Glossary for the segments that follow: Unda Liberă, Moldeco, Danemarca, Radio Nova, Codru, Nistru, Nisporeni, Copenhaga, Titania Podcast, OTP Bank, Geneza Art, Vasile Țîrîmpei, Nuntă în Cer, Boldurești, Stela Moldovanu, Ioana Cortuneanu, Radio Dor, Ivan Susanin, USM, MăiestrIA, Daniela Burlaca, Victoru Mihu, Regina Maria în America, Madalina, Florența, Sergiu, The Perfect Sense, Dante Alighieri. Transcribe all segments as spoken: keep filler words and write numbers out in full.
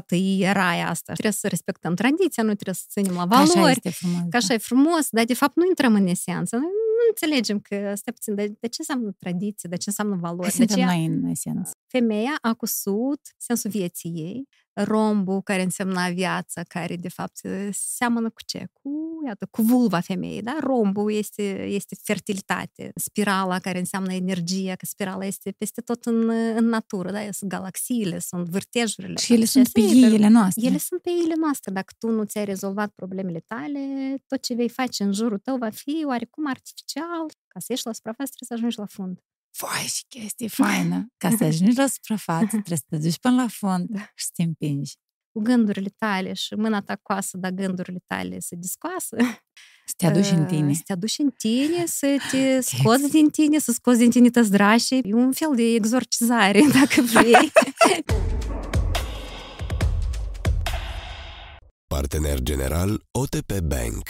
toată raia asta. Trebuie să respectăm tradiția, noi trebuie să ținem la valori. Că așa este frumos. Că așa da. E frumos, dar de fapt nu intrăm în esență. Noi nu înțelegem că, stai puțin, de, de ce înseamnă tradiție, de ce înseamnă valori. Că suntem noi în esență. Femeia a cusut sensul vieții ei, rombul care însemna viața, care de fapt seamănă cu ce? Cu, iată, cu vulva femeii, da? Rombul este, este fertilitate, spirala care înseamnă energia, că spirala este peste tot în, în natură, da? Sunt galaxiile, sunt vârtejurile. Și ele sunt pe ele noastre. Ele sunt pe ele noastre. Dacă tu nu ți-ai rezolvat problemele tale, tot ce vei face în jurul tău va fi oarecum artificial. Ca să ieși la suprafață, trebuie să ajungi la fund. Păi, și chestie faină. Ca să ajungi la suprafață, trebuie să te duci până la fond și să te împingi. Cu gândurile tale și mâna ta coasă, dar gândurile tale se discoasă. Să te aduci în tine. Să te aduci în tine, să te scoți din tine, să scoți din tine tăți drașii. E un fel de exorcizare, dacă vrei. Partener general O T P Bank.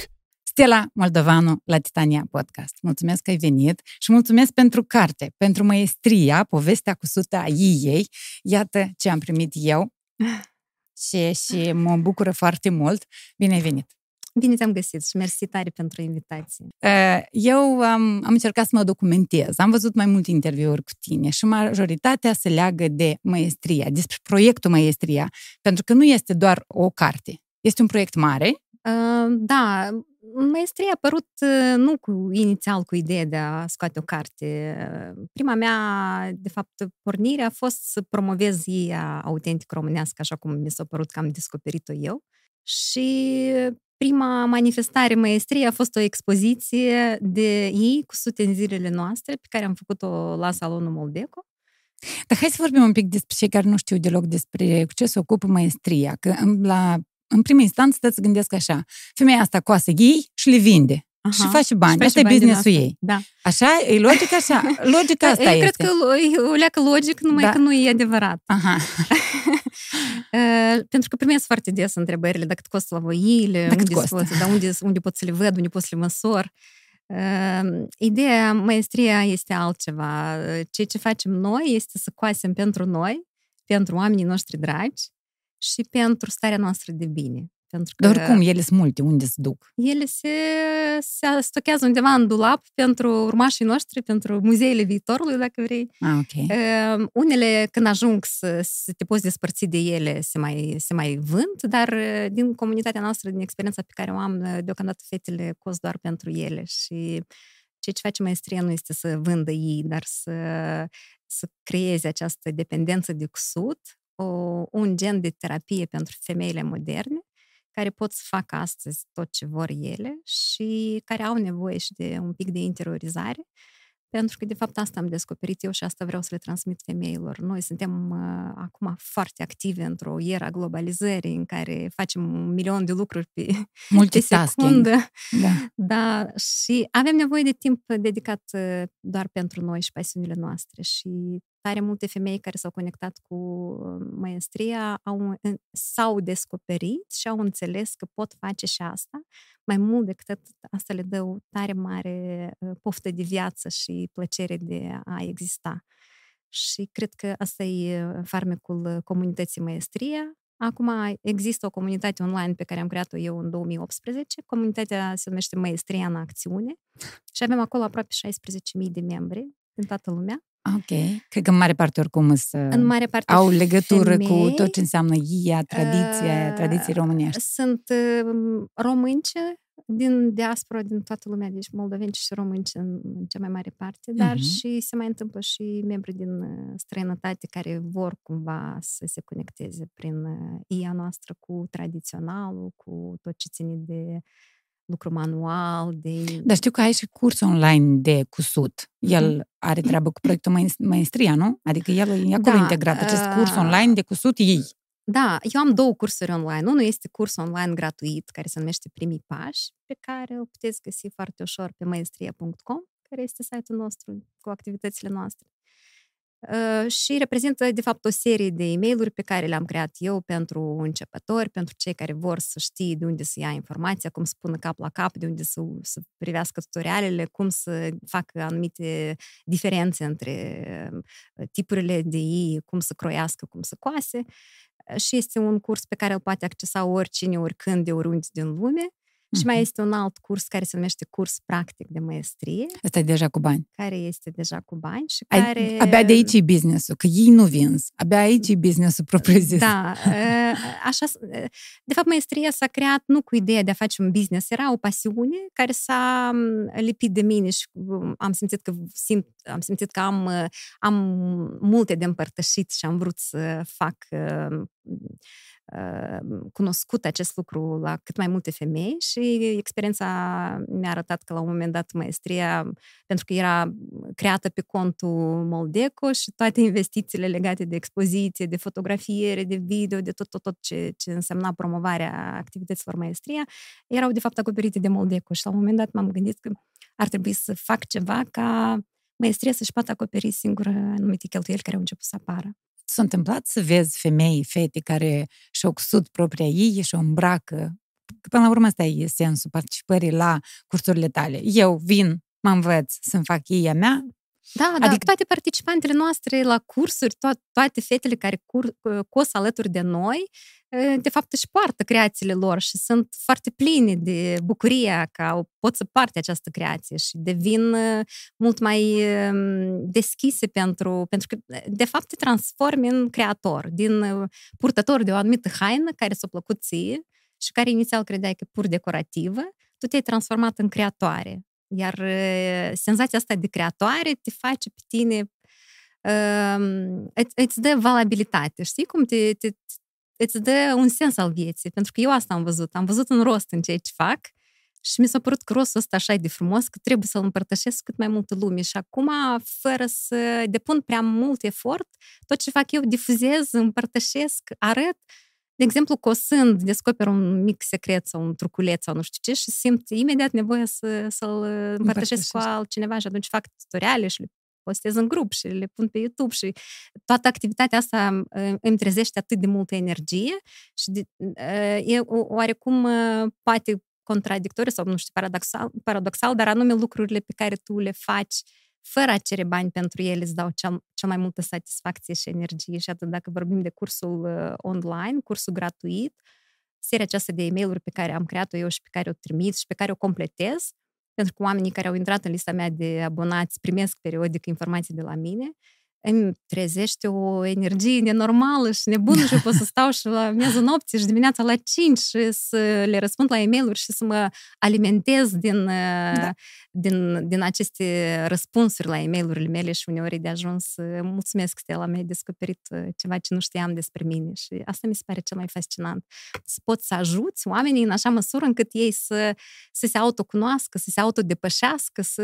Stela Moldovanu la Titania Podcast. Mulțumesc că ai venit și mulțumesc pentru carte, pentru măiestria, povestea cusută a ei. Iată ce am primit eu și, și mă bucură foarte mult. Bine ai venit! Bine te-am găsit și mersi tare pentru invitație. Eu am, am încercat să mă documentez. Am văzut mai multe interviuri cu tine și majoritatea se leagă de măiestria, despre proiectul măiestria, pentru că nu este doar o carte. Este un proiect mare. Da, măiestria a apărut nu cu, inițial cu ideea de a scoate o carte. Prima mea, de fapt, pornire a fost să promovez ea autentic românească, așa cum mi s-a părut că am descoperit-o eu. Și prima manifestare măiestrie a fost o expoziție de ei cu sute în zilele noastre, pe care am făcut-o la salonul Moldeco. Dar hai să vorbim un pic despre cei care nu știu deloc despre cu ce se ocupă măiestria, că la... În primă instanță, te-ți gândesc așa, femeia asta coasă ghii și le vinde. Aha, și face bani. Și face asta bani e business-ul ei. Da. Așa? E logic așa? Logica asta eu este. Eu cred că o leacă logic, numai da. Că nu e adevărat. Aha. Pentru că primesc foarte des întrebările, dacă îți costă la voile, unde, costă. Da, unde, unde pot să le văd, unde pot să le măsor. Uh, ideea, măiestria este altceva. Ceea ce facem noi este să coasem pentru noi, pentru oamenii noștri dragi, și pentru starea noastră de bine. Pentru că dar oricum, ele sunt multe, unde se duc? Ele se, se stochează undeva în dulap pentru urmașii noștri, pentru muzeele viitorului, dacă vrei. Ah, okay. uh, unele, când ajung să, să te poți despărți de ele, se mai, se mai vând, dar din comunitatea noastră, din experiența pe care o am, deocamdată fetele cost doar pentru ele. Și ceea ce face măiestria nu este să vândă ei, dar să, să creeze această dependență de cusut, O, un gen de terapie pentru femeile moderne, care pot să facă astăzi tot ce vor ele și care au nevoie și de un pic de interiorizare, pentru că de fapt asta am descoperit eu și asta vreau să le transmit femeilor. Noi suntem uh, acum foarte active într-o era globalizării în care facem un milion de lucruri pe, pe secundă. Da. Da, și avem nevoie de timp dedicat uh, doar pentru noi și pasiunile noastre și tare multe femei care s-au conectat cu măiestria au, s-au descoperit și au înțeles că pot face și asta. Mai mult decât atât, asta le dă o tare mare poftă de viață și plăcere de a exista. Și cred că asta e farmecul comunității măiestria. Acum există o comunitate online pe care am creat-o eu în două mii optsprezece. Comunitatea se numește Măiestria în Acțiune și avem acolo aproape șaisprezece mii de membri din toată lumea. Ok. Cred că în mare parte oricum să în mare parte au legătură femei, cu tot ce înseamnă ia, tradiție, uh, tradiții românești. Sunt uh, românce din diaspora, din toată lumea, deci moldovenci și românci în, în cea mai mare parte, dar uh-huh. și se mai întâmplă și membri din străinătate care vor cumva să se conecteze prin ia noastră cu tradiționalul, cu tot ce ține de lucru manual, de... Dar știu că ai și curs online de cusut. El are treabă cu proiectul măiestria, nu? Adică el e acolo da, integrat. Acest uh... curs online de cusut ei. Da, eu am două cursuri online. Unul este curs online gratuit, care se numește Primii Pași, pe care îl puteți găsi foarte ușor pe măiestria punct com, care este site-ul nostru cu activitățile noastre. Uh, și reprezintă, de fapt, o serie de e-mail-uri pe care le-am creat eu pentru începători, pentru cei care vor să știe de unde să ia informația, cum să pună cap la cap, de unde să, să privească tutorialele, cum să facă anumite diferențe între tipurile de ei, cum să croiască, cum să coase. și este un curs pe care îl poate accesa oricine, oricând, de oriunde din lume. Și mai este un alt curs care se numește curs practic de măiestrie. Asta e deja cu bani. Care este deja cu bani și care... Abia de aici e business-ul, că ei nu vinzi. Abia aici e business-ul propriu-zis. Da. Așa, de fapt, măiestria s-a creat nu cu ideea de a face un business. Era o pasiune care s-a lipit de mine și am simțit că, simt, am, simțit că am, am multe de împărtășit și am vrut să fac... cunoscut acest lucru la cât mai multe femei și experiența mi-a arătat că la un moment dat măiestria, pentru că era creată pe contul Moldeco și toate investițiile legate de expoziție, de fotografiere, de video, de tot, tot, tot ce, ce însemna promovarea activităților măiestria, erau de fapt acoperite de Moldeco și la un moment dat m-am gândit că ar trebui să fac ceva ca măiestria să-și poată acoperi singură anumite cheltuieli care au început să apară. S-a întâmplat să vezi femei, fete care și-au cusut propria ei și-o îmbracă? Că până la urmă ăsta e sensul participării la cursurile tale. Eu vin, mă învăț să-mi fac ei a mea. Da, adică... da, toate participantele noastre la cursuri, to- toate fetele care cur- cos alături de noi, de fapt își poartă creațiile lor și sunt foarte pline de bucuria că pot să parte această creație și devin mult mai deschise pentru, pentru că de fapt te transformi în creator, din purtător de o anumită haină care s-a plăcut ție și care inițial credeai că e pur decorativă, tu te-ai transformat în creatoare. Iar senzația asta de creatoare te face pe tine, îți dă valabilitate, știi cum te... te îți dă un sens al vieții, pentru că eu asta am văzut. Am văzut un rost în ceea ce fac și mi s-a părut că rostul ăsta așa e de frumos, că trebuie să-l împărtășesc cât mai multă lume. Și acum, fără să depun prea mult efort, tot ce fac eu, difuzez, împărtășesc, arăt. De exemplu, cosând, descoper un mic secret sau un truculeț sau nu știu ce și simt imediat nevoia să, să-l împărtășesc cu altcineva și atunci fac tutoriale și le postez în grup și le pun pe YouTube și toată activitatea asta îmi trezește atât de multă energie și de, e oarecum poate contradictoriu sau nu știu, paradoxal, paradoxal, dar anume lucrurile pe care tu le faci fără a cere bani pentru ele îți dau cea, cea mai multă satisfacție și energie și atât dacă vorbim de cursul online, cursul gratuit, seria aceasta de e-mail-uri pe care am creat-o eu și pe care o trimit și pe care o completez, pentru că oamenii care au intrat în lista mea de abonați primesc periodic informații de la mine, îmi trezește o energie nenormală și nebună și pot să stau și la miezul nopții și dimineața la cinci și să le răspund la e-mail-uri și să mă alimentez din, da. din, din aceste răspunsuri la e-mail-urile mele și uneori de ajuns. Mulțumesc, Stela, mi-ai descoperit ceva ce nu știam despre mine și asta mi se pare cel mai fascinant. Să poți să ajuți oamenii în așa măsură încât ei să, să se autocunoască, să se autodepășească, să,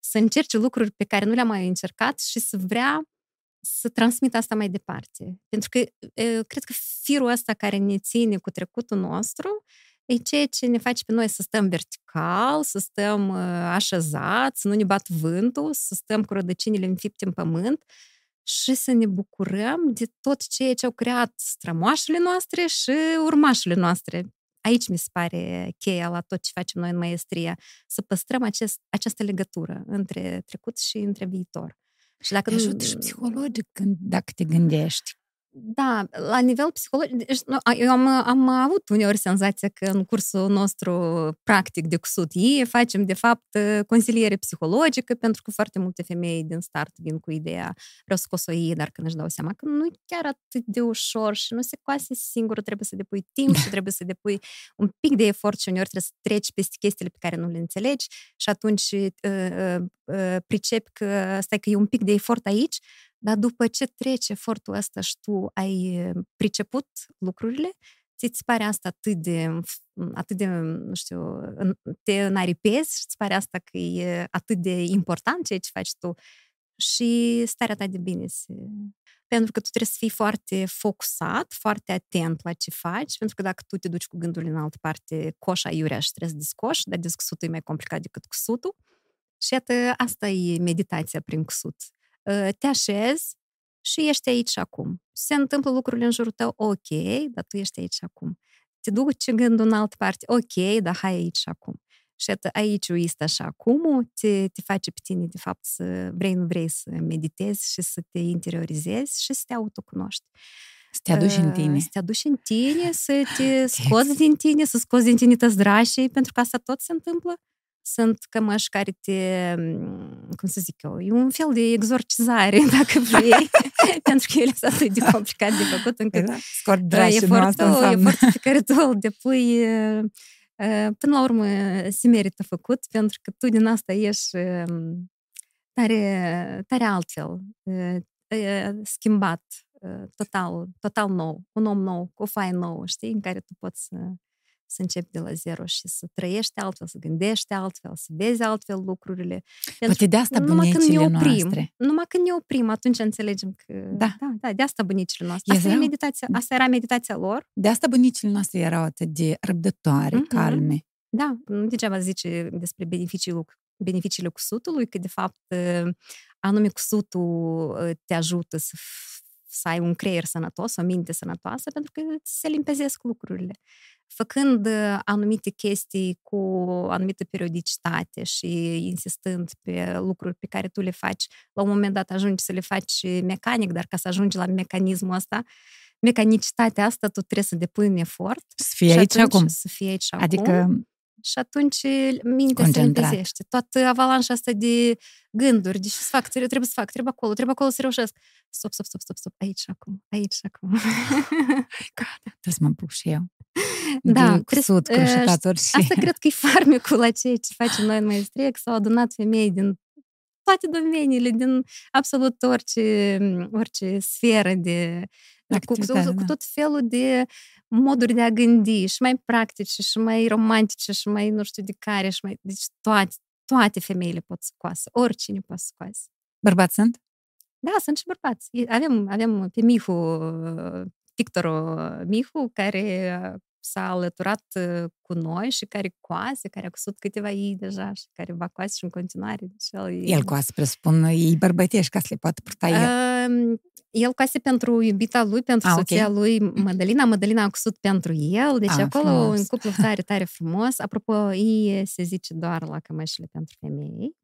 să încerce lucruri pe care nu le-am mai încercat și să vrea să transmit asta mai departe. Pentru că cred că firul ăsta care ne ține cu trecutul nostru e ceea ce ne face pe noi să stăm vertical, să stăm așezați, să nu ne bat vântul, să stăm cu rădăcinile înfipte în pământ și să ne bucurăm de tot ceea ce au creat strămoașele noastre și urmașele noastre. Aici mi se pare cheia la tot ce facem noi în măiestria, să păstrăm acest, această legătură între trecut și între viitor. Și dacă te ajută și psihologic când, dacă te gândești. Da, la nivel psihologic. Eu am, am avut uneori senzația că în cursul nostru practic de cusut ei facem, de fapt, consiliere psihologică, pentru că foarte multe femei din start vin cu ideea vreau să cos o iei, dar când își dau seama că nu e chiar atât de ușor și nu se coase singură, trebuie să depui timp și trebuie să depui un pic de efort și uneori trebuie să treci peste chestiile pe care nu le înțelegi și atunci uh, uh, pricepi că stai că e un pic de efort aici. Dar după ce trece efortul ăsta și tu ai priceput lucrurile, ți-ți pare asta atât de, atât de, nu știu, te înaripezi și ți pare asta că e atât de important ceea ce faci tu și starea ta de bine se... Pentru că tu trebuie să fii foarte focusat, foarte atent la ce faci, pentru că dacă tu te duci cu gândul în altă parte, coșa iurea și trebuie să descoși, dar descusutul e mai complicat decât cusutul și iată, asta e meditația prin cusut. Te așezi și ești aici acum. Se întâmplă lucrurile în jurul tău, ok, dar tu ești aici acum. Te duci gândul în altă parte, ok, dar hai aici acum. Și aici uista și acum te, te face pe tine, de fapt, să vrei, nu vrei să meditezi și să te interiorizezi și să te autocunoști. Să te aduci în tine. Să te aduci în tine, să te scoți din tine, să scoți din tine tăzdrașii, pentru că asta tot se întâmplă. Sunt cămăși care te, cum să zic eu, e un fel de exorcizare, dacă vrei, pentru că ele sunt atât de complicat de făcut, încât efortul, efortul pe care tu îl depui, până la urmă se merită făcut, pentru că tu din asta ești tare, tare altfel, schimbat, total, total nou, un om nou, cu o faie nouă, știi, în care tu poți să... să începi de la zero și să trăiești altfel, să gândești altfel, să vezi altfel lucrurile. Poate de asta bunicile noastre. Numai când ne oprim, atunci înțelegem că... Da, da, da, de asta bunicile noastre. Asta, meditația, asta era meditația lor. De asta bunicile noastre erau atât de răbdătoare, mm-hmm. calme. Da, nu degeaba zice despre beneficiile, beneficiile cusutului, că de fapt anume cusutul te ajută să, să ai un creier sănătos, o minte sănătoasă, pentru că se limpezesc lucrurile. Făcând anumite chestii cu anumită periodicitate și insistând pe lucruri pe care tu le faci, la un moment dat ajungi să le faci mecanic, dar ca să ajungi la mecanismul ăsta, mecanicitatea asta, tu trebuie să depui un efort. Să fie și aici acum. Să fie aici acum. Adică... Și atunci mintea se întezește. Toată avalanșa asta de gânduri, de ce să fac, trebuie să fac, trebuie acolo, trebuie acolo să reușesc. Stop, stop, stop, stop, stop, aici acum, aici acum. Trebuie să mă bucur și eu. Da, crescut, crușitator și... Asta cred că e farmecul la ceea ce facem noi în MăiestrIA, că s-au adunat femei din toate domeniile, din absolut orice, orice sferă de... Cu, cu tot felul de moduri de a gândi, și mai practice, și mai romantice, și mai nu știu de care, și mai... Deci toate, toate femeile pot scoase, oricine poate scoase. Bărbați sunt? Da, sunt și bărbați. Avem, avem pe Mihu, Victoru Mihu, care s-a alăturat cu noi și care coase, care a cusut câteva ei deja și care va coase și în continuare. Deci, el coase, presupun, ei bărbătești ca să le poată purta el. Uh, El coase pentru iubita lui, pentru ah, soția okay. lui, Madalina. Madalina a cusut pentru el, deci ah, acolo frumos. Un cuplu tare, tare frumos. Apropo, ei se zice doar la cămășile pentru femei.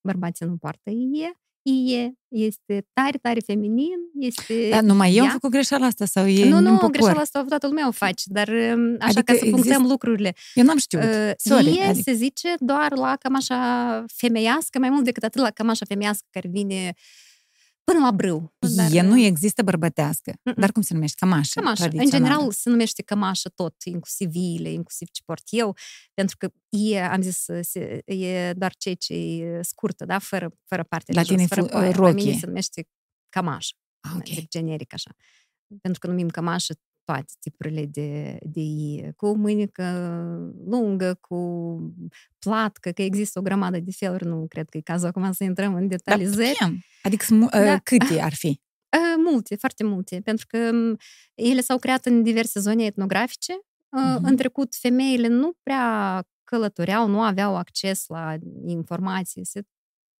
Bărbații nu poartă ei. Ie este tare, tare feminin. Este dar numai eu am făcut greșeala asta? Sau e nu, nu, greșeala asta toată lumea o face, dar așa adică ca să punctăm lucrurile. Eu n-am știut. Uh, Sorry, ie adică. Se zice doar la cămașa femeiască, mai mult decât atât la cămașa femeiască care vine până la brâu. Dar... E nu există bărbătească. Mm-mm. Dar cum se numește? Cămașă. Cămașă. În general se numește cămașă tot, inclusiv viile, inclusiv ce port eu, pentru că e, am zis, e doar cei ce e scurtă, da? Fără, fără parte la de jos, fără poaie. La mine se numește cămașă. Ah, okay. Zic generic așa. Pentru că numim cămașă toate tipurile de, de ie, cu mânică lungă, cu platcă, că există o grămadă de feluri, nu cred că e cazul acum să intrăm în detalizări. Dar adică da. Câte ar fi? Multe, foarte multe, pentru că ele s-au creat în diverse zone etnografice. Uh-huh. În trecut, femeile nu prea călătoreau, nu aveau acces la informații. Se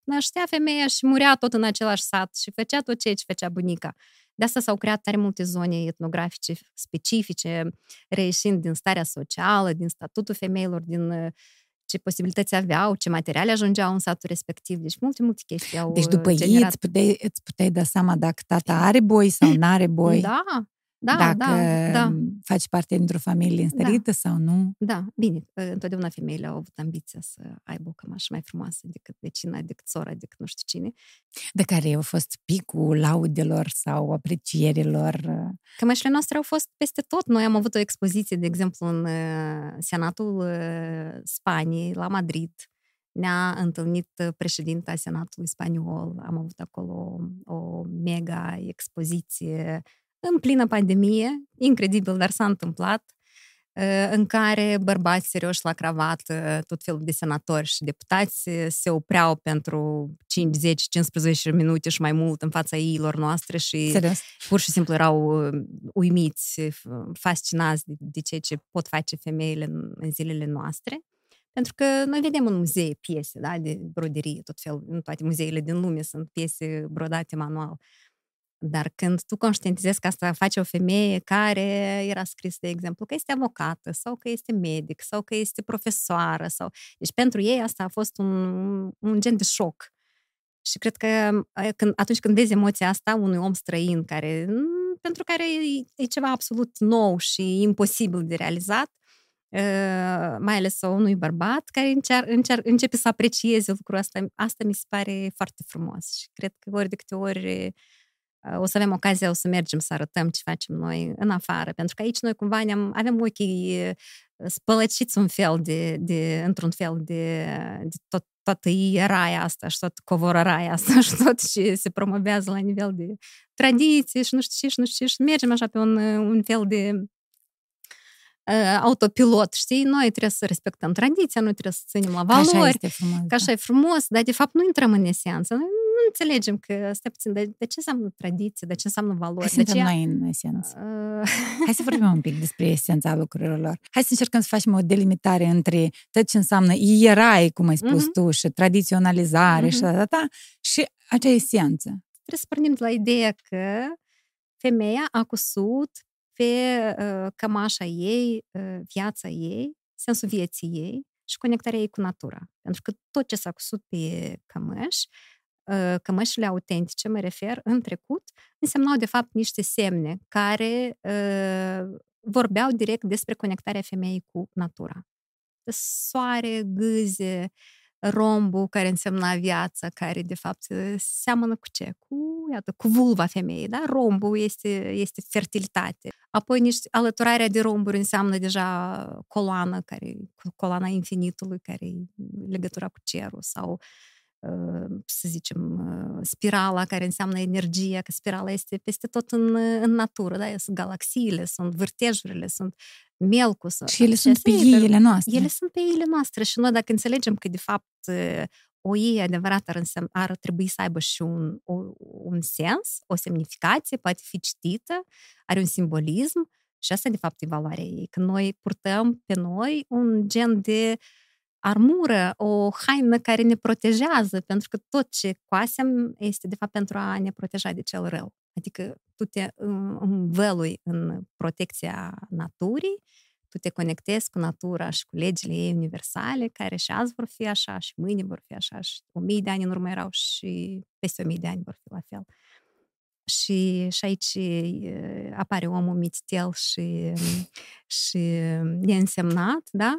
năștea femeia și murea tot în același sat și făcea tot ceea ce făcea bunica. De asta s-au creat tare multe zone etnografice specifice, reieșind din starea socială, din statutul femeilor, din ce posibilități aveau, ce materiale ajungeau în satul respectiv. Deci multe, multe chestii au generat. Deci după generat. Ei îți puteai, îți puteai da seama dacă tata are boi sau nu are boi. Da, da, dacă da, da. Faci parte dintr-o familie înstărită da. Sau nu. Da, bine. Întotdeauna femeile au avut ambiția să aibă o cămașă mai frumoasă decât vecina, decât sora, decât nu știu cine. De care au fost picul laudelor sau aprecierilor? Cămășile noastre au fost peste tot. Noi am avut o expoziție, de exemplu, în Senatul Spaniei, la Madrid. Ne-a întâlnit președinta Senatului Spaniol. Am avut acolo o mega expoziție în plină pandemie, incredibil, dar s-a întâmplat, în care bărbați serioși la cravată, tot felul de senatori și deputați, se opreau pentru cinci, zece, cincisprezece minute și mai mult în fața eilor noastre și serios? Pur și simplu erau uimiți, fascinați de, de ceea ce pot face femeile în, în zilele noastre. Pentru că noi vedem în muzee piese da, de broderie, tot felul, în toate muzeele din lume sunt piese brodate manual. Dar când tu conștientizezi că asta face o femeie care era scris, de exemplu, că este avocată sau că este medic sau că este profesoară sau... Deci pentru ei asta a fost un, un gen de șoc. Și cred că când, atunci când vezi emoția asta unui om străin care pentru care e ceva absolut nou și imposibil de realizat, mai ales a unui bărbat care încear, încear, începe să aprecieze lucrul ăsta. Asta mi se pare foarte frumos și cred că ori de câte ori o să avem ocazia, o să mergem să arătăm ce facem noi în afară, pentru că aici noi cumva ne-am, avem ochii spălăciți un fel de, de, într-un fel de, de tot, toată raia asta și tot covorăraia asta și tot ce se promovează la nivel de tradiție și nu știu ce și nu știu ce și mergem așa pe un, un fel de autopilot, știi? Noi trebuie să respectăm tradiția, noi trebuie să ținem la valori. Așa este frumos. Că așa da. E frumos, dar de fapt nu intrăm în esență. Noi nu înțelegem că, stai puțin, de, de ce înseamnă tradiție, de ce înseamnă valori? Hai să intrăm noi în esență. Uh... Hai să vorbim un pic despre esența lucrurilor lor. Hai să încercăm să facem o delimitare între tot ce înseamnă ierai, cum ai spus uh-huh. tu, și tradiționalizare uh-huh. și da, da, și acea esență. Trebuie să pornim de la ideea că femeia a cusut pe uh, cămașa ei, uh, viața ei, sensul vieții ei și conectarea ei cu natura. Pentru că tot ce s-a cusut pe cămăși, uh, cămășile autentice, mă refer, în trecut, însemnau de fapt niște semne care uh, vorbeau direct despre conectarea femeii cu natura. Soare, gâze, rombul care însemna viața, care de fapt seamănă cu ce? Cu, iată, cu vulva femeii, da? Rombul este, este fertilitate. Apoi niște, alăturarea de romburi înseamnă deja coloană, care, coloana infinitului, care e legătura cu cerul, sau să zicem, spirala care înseamnă energia, că spirala este peste tot în, în natură, da? Sunt galaxiile, sunt vârtejurile, sunt melcul. Și ele sunt pe ele noastre. Ele sunt pe ele noastre și noi dacă înțelegem că de fapt o ei adevărată ar, însemn, ar trebui să aibă și un, o, un sens, o semnificație, poate fi citită, are un simbolism și asta de fapt e valoarea ei, că noi purtăm pe noi un gen de armură, o haină care ne protejează, pentru că tot ce coasem este de fapt pentru a ne proteja de cel rău. Adică tu te învălui în protecția naturii, tu te conectezi cu natura și cu legile ei universale, care și azi vor fi așa, și mâine vor fi așa, și o mie de ani în urmă erau și peste o mie de ani vor fi la fel. Și, și aici apare omul mititiel și, și neînsemnat, da?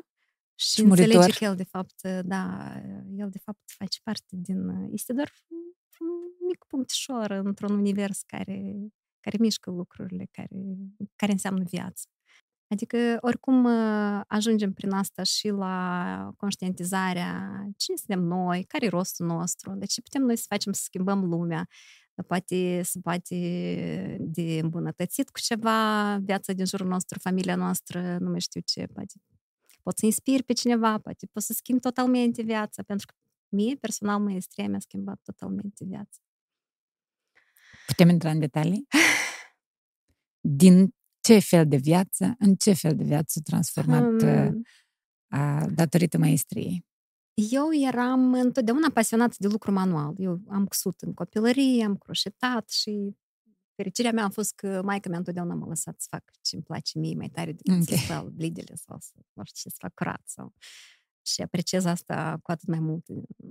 Și muritor. Înțelege că el de fapt, da, el de fapt face parte din, este doar un mic punctișor într-un univers care, care mișcă lucrurile, care, care înseamnă viață. Adică, oricum, ajungem prin asta și la conștientizarea cine suntem noi, care e rostul nostru, de ce putem noi să facem să schimbăm lumea, poate se poate de îmbunătățit cu ceva, viața din jurul nostru, familia noastră, nu mai știu ce, poate poți să inspiri pe cineva, poate poți să schimbi totalmente viața, pentru că mie, personal, măiestria mi-a schimbat totalmente viața. Putem intra în detalii? Din ce fel de viață, în ce fel de viață s-a transformat um, a, datorită măiestriei? Eu eram întotdeauna pasionată de lucru manual. Eu am cusut în copilărie, am croșetat și fericirea mea a fost că maica mea întotdeauna m-a lăsat să fac ce-mi place mie mai tare decât okay. să spăl blidele sau să, nu știu ce, să fac curat. Sau... Și apreciez asta cu atât mai mult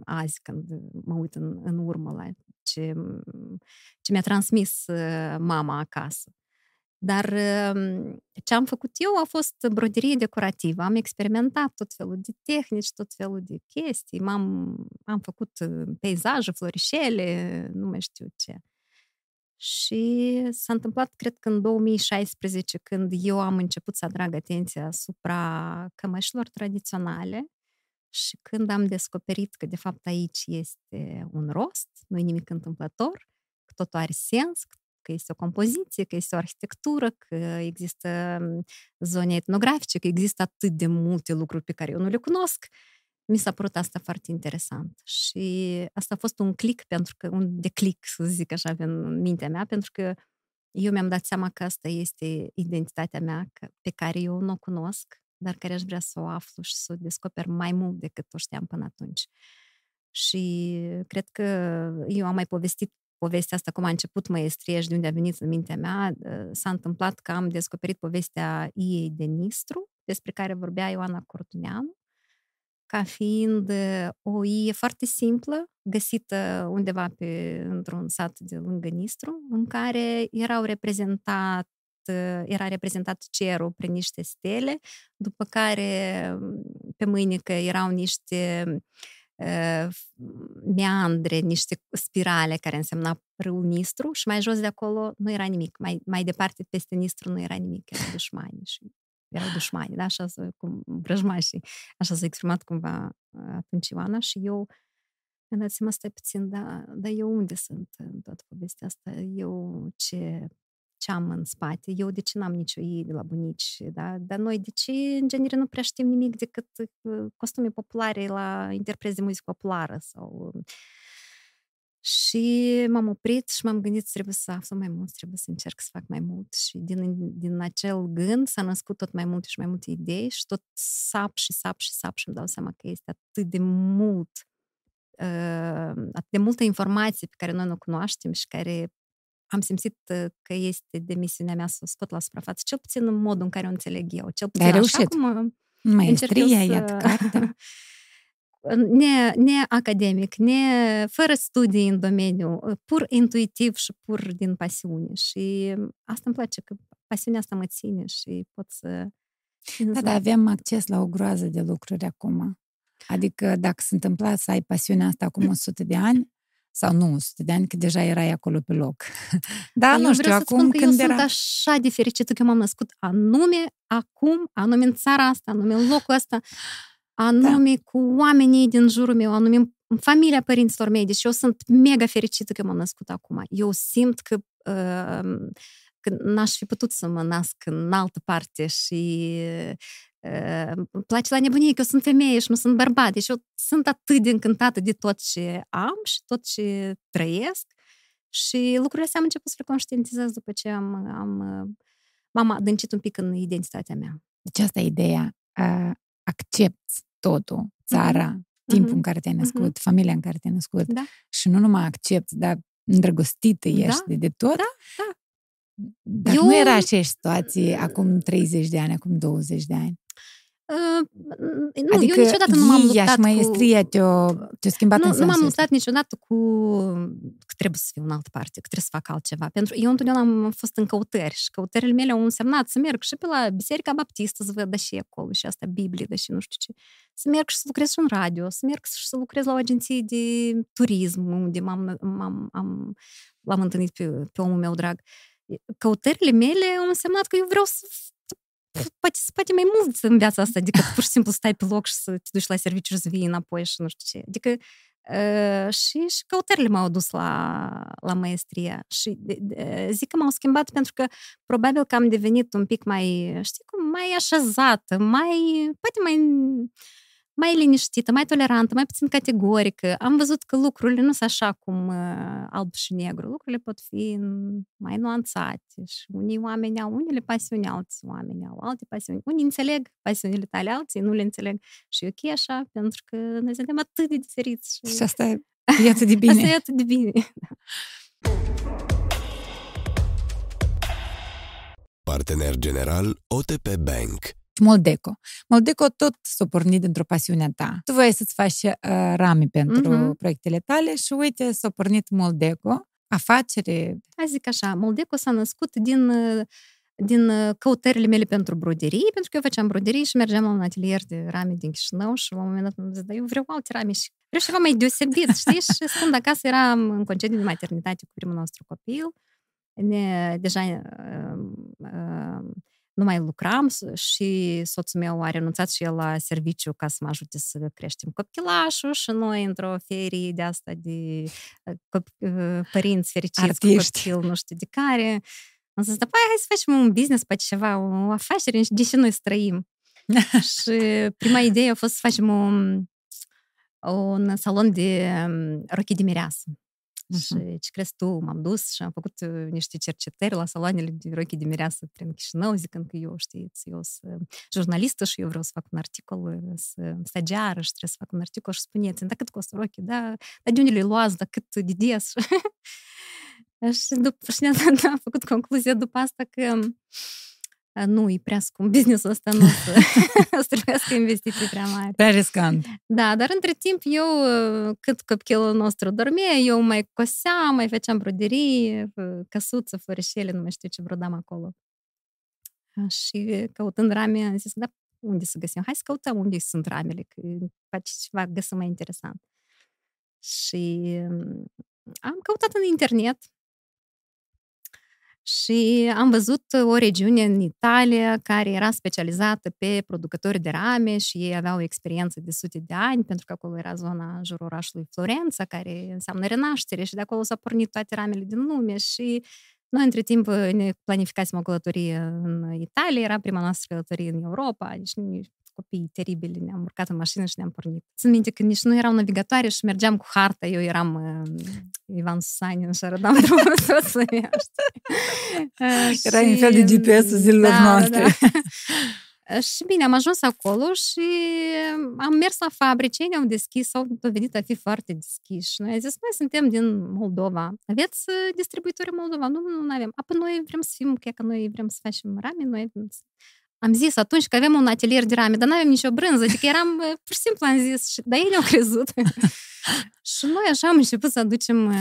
azi când mă uit în, în urmă la ce, ce mi-a transmis mama acasă. Dar ce am făcut eu a fost broderie decorativă. Am experimentat tot felul de tehnici, tot felul de chestii. M-am, am făcut peisaje, florișele, nu mai știu ce. Și s-a întâmplat, cred că în două mii șaisprezece, când eu am început să atrag atenția asupra cămășilor tradiționale și când am descoperit că, de fapt, aici este un rost, nu e nimic întâmplător, că totul are sens, că este o compoziție, că este o arhitectură, că există zone etnografice, că există atât de multe lucruri pe care eu nu le cunosc, mi s-a părut asta foarte interesant și asta a fost un click, pentru că, un declic, să zic așa, în mintea mea, pentru că eu mi-am dat seama că asta este identitatea mea pe care eu nu o cunosc, dar care aș vrea să o aflu și să o descoper mai mult decât o știam până atunci. Și cred că eu am mai povestit povestea asta, cum a început măiestria și de unde a venit în mintea mea. S-a întâmplat că am descoperit povestea ei de Nistru, despre care vorbea Ioana Cortuneanu, ca fiind o ie foarte simplă, găsită undeva pe, într-un sat de lângă Nistru, în care erau reprezentat, era reprezentat cerul prin niște stele, după care pe mâinică erau niște uh, meandre, niște spirale care însemna râul Nistru și mai jos de acolo nu era nimic. Mai, mai departe, peste Nistru, nu era nimic, erau dușmani și erau dușmani, da? Așa s-a, cum vrăjmașii. Așa s-a exprimat cumva atunci Ioana și eu mi-am dat seama, stai puțin, dar da, eu unde sunt în toată povestea asta? Eu ce, ce am în spate? Eu de ce n-am nicio ie de la bunici? Da? Dar noi de ce în genere nu prea știm nimic decât costume populare la interprete de muzică populară sau... Și m-am oprit și m-am gândit trebuie să aflu mai mult, trebuie să încerc să fac mai mult și din, din acel gând s-a născut tot mai multe și mai multe idei și tot sap și sap și sap și îmi dau seama că este atât de mult, atât de multă informație pe care noi nu o cunoaștem și care am simțit că este de misiunea mea să o scot la suprafață, cel puțin în modul în care o înțeleg eu, cel puțin așa cum încerc eu să... Ne, ne academic, ne, fără studii în domeniu, pur intuitiv și pur din pasiune. Și asta îmi place, că pasiunea asta mă ține și pot să... Da, dar avem acces la o groază de lucruri acum. Adică dacă se întâmpla să ai pasiunea asta acum o sută de ani, sau nu o sută de ani, că deja erai acolo pe loc. Da, eu nu știu, acum când era... Eu vreau să spun că eu sunt așa de fericită că m-am născut anume acum, anume în țara asta, anume în locul ăsta... anume da. Cu oamenii din jurul meu, anume în familia părinților mei. Deci eu sunt mega fericită că m-am născut acum. Eu simt că, uh, că n-aș fi putut să mă nasc în altă parte și uh, îmi place la nebunie că eu sunt femeie și nu sunt bărbat. Deci eu sunt atât de încântată de tot ce am și tot ce trăiesc și lucrurile astea am început să le conștientizez după ce am, am, m-am adâncit un pic în identitatea mea. Deci asta e ideea. Uh, accepți totul, țara, mm-hmm. timpul mm-hmm. în care te-ai născut, mm-hmm. familia în care te-ai născut da. Și nu numai accepți, dar îndrăgostită ești da. de tot. Da, da. Dar eu... nu era aceeași situație acum treizeci de ani, acum douăzeci de ani. Uh, nu, adică eu niciodată nu m-am luptat cu... MăiestrIA te-o, te-o schimbat nu, nu m-am luptat niciodată cu că trebuie să fiu în altă parte, că trebuie să fac altceva. Pentru eu întotdeauna am fost în căutări și căutările mele au însemnat să merg și pe la biserica baptistă să văd, da și acolo, și asta, Biblie, da și nu știu ce. Să merg și să lucrez și în radio, să merg și să lucrez la o agenție de turism unde m-am, m-am, am, l-am întâlnit pe, pe omul meu drag. Căutările mele au însemnat că eu vreau să Poate, poate mai mult în viața asta decât pur și simplu stai pe loc și să te duci la serviciu și să vii înapoi și nu știu ce. Adică uh, și, și căutările m-au dus la, la MăiestrIA și de, de, zic că m-au schimbat pentru că probabil că am devenit un pic mai, știi cum, mai așezată, mai, poate mai, mai liniștită, mai tolerantă, mai puțin categorică. Am văzut că lucrurile nu sunt așa cum uh, alb și negru. Lucrurile pot fi mai nuanțate și unii oameni au unele pasiuni, alții oameni au alte pasiuni. Unii înțeleg pasiunile tale, alții nu le înțeleg. Și e ok așa, pentru că noi suntem atât de diferiți. Și, și asta e atât de bine. Asta e atât de bine. Partener general O T P Bank. Moldeco. Moldeco tot s-a pornit dintr-o pasiune ta. Tu voiai să-ți faci uh, rame pentru uh-huh. proiectele tale și uite, s-a pornit Moldeco, afacere. Hai zic așa, Moldeco s-a născut din, din căutările mele pentru broderii, pentru că eu făceam broderii și mergeam la un atelier de rame din Chișinău și la un moment dat m-am zis, dar eu vreau alte rame și vreau ceva mai deosebit, știi? Și stând acasă, eram în concediu de maternitate cu primul nostru copil. Ne, deja... Uh, uh, Nu mai lucram și soțul meu a renunțat și el la serviciu ca să mă ajute să creștem copilașul și noi într-o ferie de asta de cop- părinți fericiți artiști. Cu copil, nu știu de care. Am zis, da, păi, hai să facem un business, poate ceva, o afacere, de ce noi străim? Și prima idee a fost să facem un, un salon de rochii de mireasă. Uh-huh. Și ce crezi tu, m-am dus și am făcut niște cercetări la saloanele de rochii de mireasă prin Chișinău, zicând că eu, știi, eu sunt jurnalistă și eu vreau să fac un articol, sunt stagiară și trebuie să fac un articol și spuneți, da, cât costă rochii, da, dar de unde le luați, da, cât de des. Și, după, și am făcut concluzia după asta că nu, e prea scump business-ul ăsta, nu o să trebuiască investiții prea mari. Prea riscant. Da, dar între timp eu, cât copilul nostru dormea, eu mai coseam, mai făceam broderii, căsuță, florișele, nu mai știu ce brodam acolo. Și căutând rame, am zis, da, unde să găsim? Hai să căutăm unde sunt ramele, că face ceva, găsă mai interesant. Și am căutat în internet și am văzut o regiune în Italia care era specializată pe producători de rame și ei aveau o experiență de sute de ani, pentru că acolo era zona în jurul orașului Florența, care înseamnă renaștere, și de acolo s-au pornit toate ramele din lume. Și noi, între timp, ne planificasem o călătorie în Italia, era prima noastră călătorie în Europa, deci copiii teribili, ne-am urcat în mașină și ne-am pornit. Țin minte că nici nu erau navigatoare și mergeam cu harta, eu eram uh, Ivan Susanin și arătam drumul soțului meu. Era un fel de G P S-ul zilelor da, noastre. Da, da. Și bine, am ajuns acolo și am mers la fabrice, ne-au deschis, au dovedit a fi foarte deschiși. Noi am zis, noi suntem din Moldova, aveți distribuitori Moldova? Nu, nu, nu avem. Apoi noi vrem să fim, cred că noi vrem să facem rame, noi vrem să... Am zis atunci că avem un atelier de rame, dar n-avem nicio brânză, adică eram, pur și simplu am zis, și, dar ei ne-au crezut. Și noi așa am început să aducem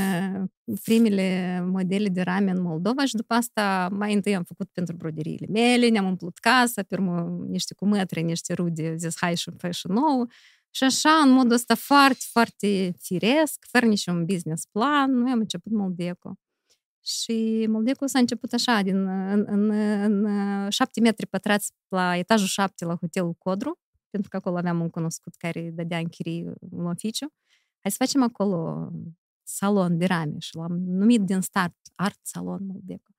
primele modele de rame în Moldova și după asta mai întâi am făcut pentru broderiile mele, ne-am umplut casa, pe urmă niște cumătre, niște rude, zis hai și fă și nou. Și așa, în modul ăsta foarte, foarte firesc, fără niciun business plan, noi am început Moldeco. Și Moldeco s-a început așa, din, în, în, în șapte metri pătrați la etajul șapte la hotelul Codru, pentru că acolo aveam un cunoscut care dădea în chirie un oficiu. Hai să facem acolo salon de rame și l-am numit din start Art Salon Moldeco.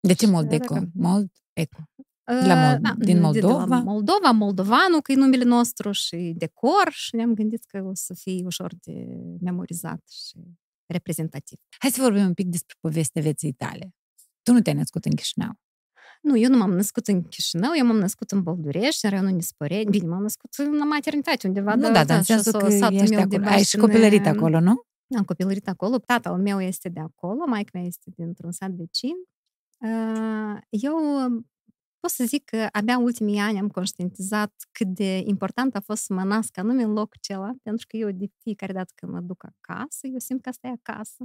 De ce Moldeco? Moldeco. La Mol- da, din Moldova? De la Moldova, Moldovanu, că e numele nostru și decor, și ne-am gândit că o să fie ușor de memorizat și reprezentativ. Hai să vorbim un pic despre povestea vieții tale. Tu nu te-ai născut în Chișinău. Nu, eu nu m-am născut în Chișinău, eu m-am născut în Boldurești, în raionul Nisporeni. Bine, m-am născut la maternitate, undeva. Nu, da, dar în sensul că ești acolo. Ai și copilărit acolo, nu? Am copilărit acolo. Tatăl meu este de acolo, maica mea este dintr-un sat vecin. Eu pot să zic că abia ultimii ani am conștientizat cât de important a fost să mă nasc anume în locul acela, pentru că eu de fiecare dată când mă duc acasă, eu simt că asta e acasă.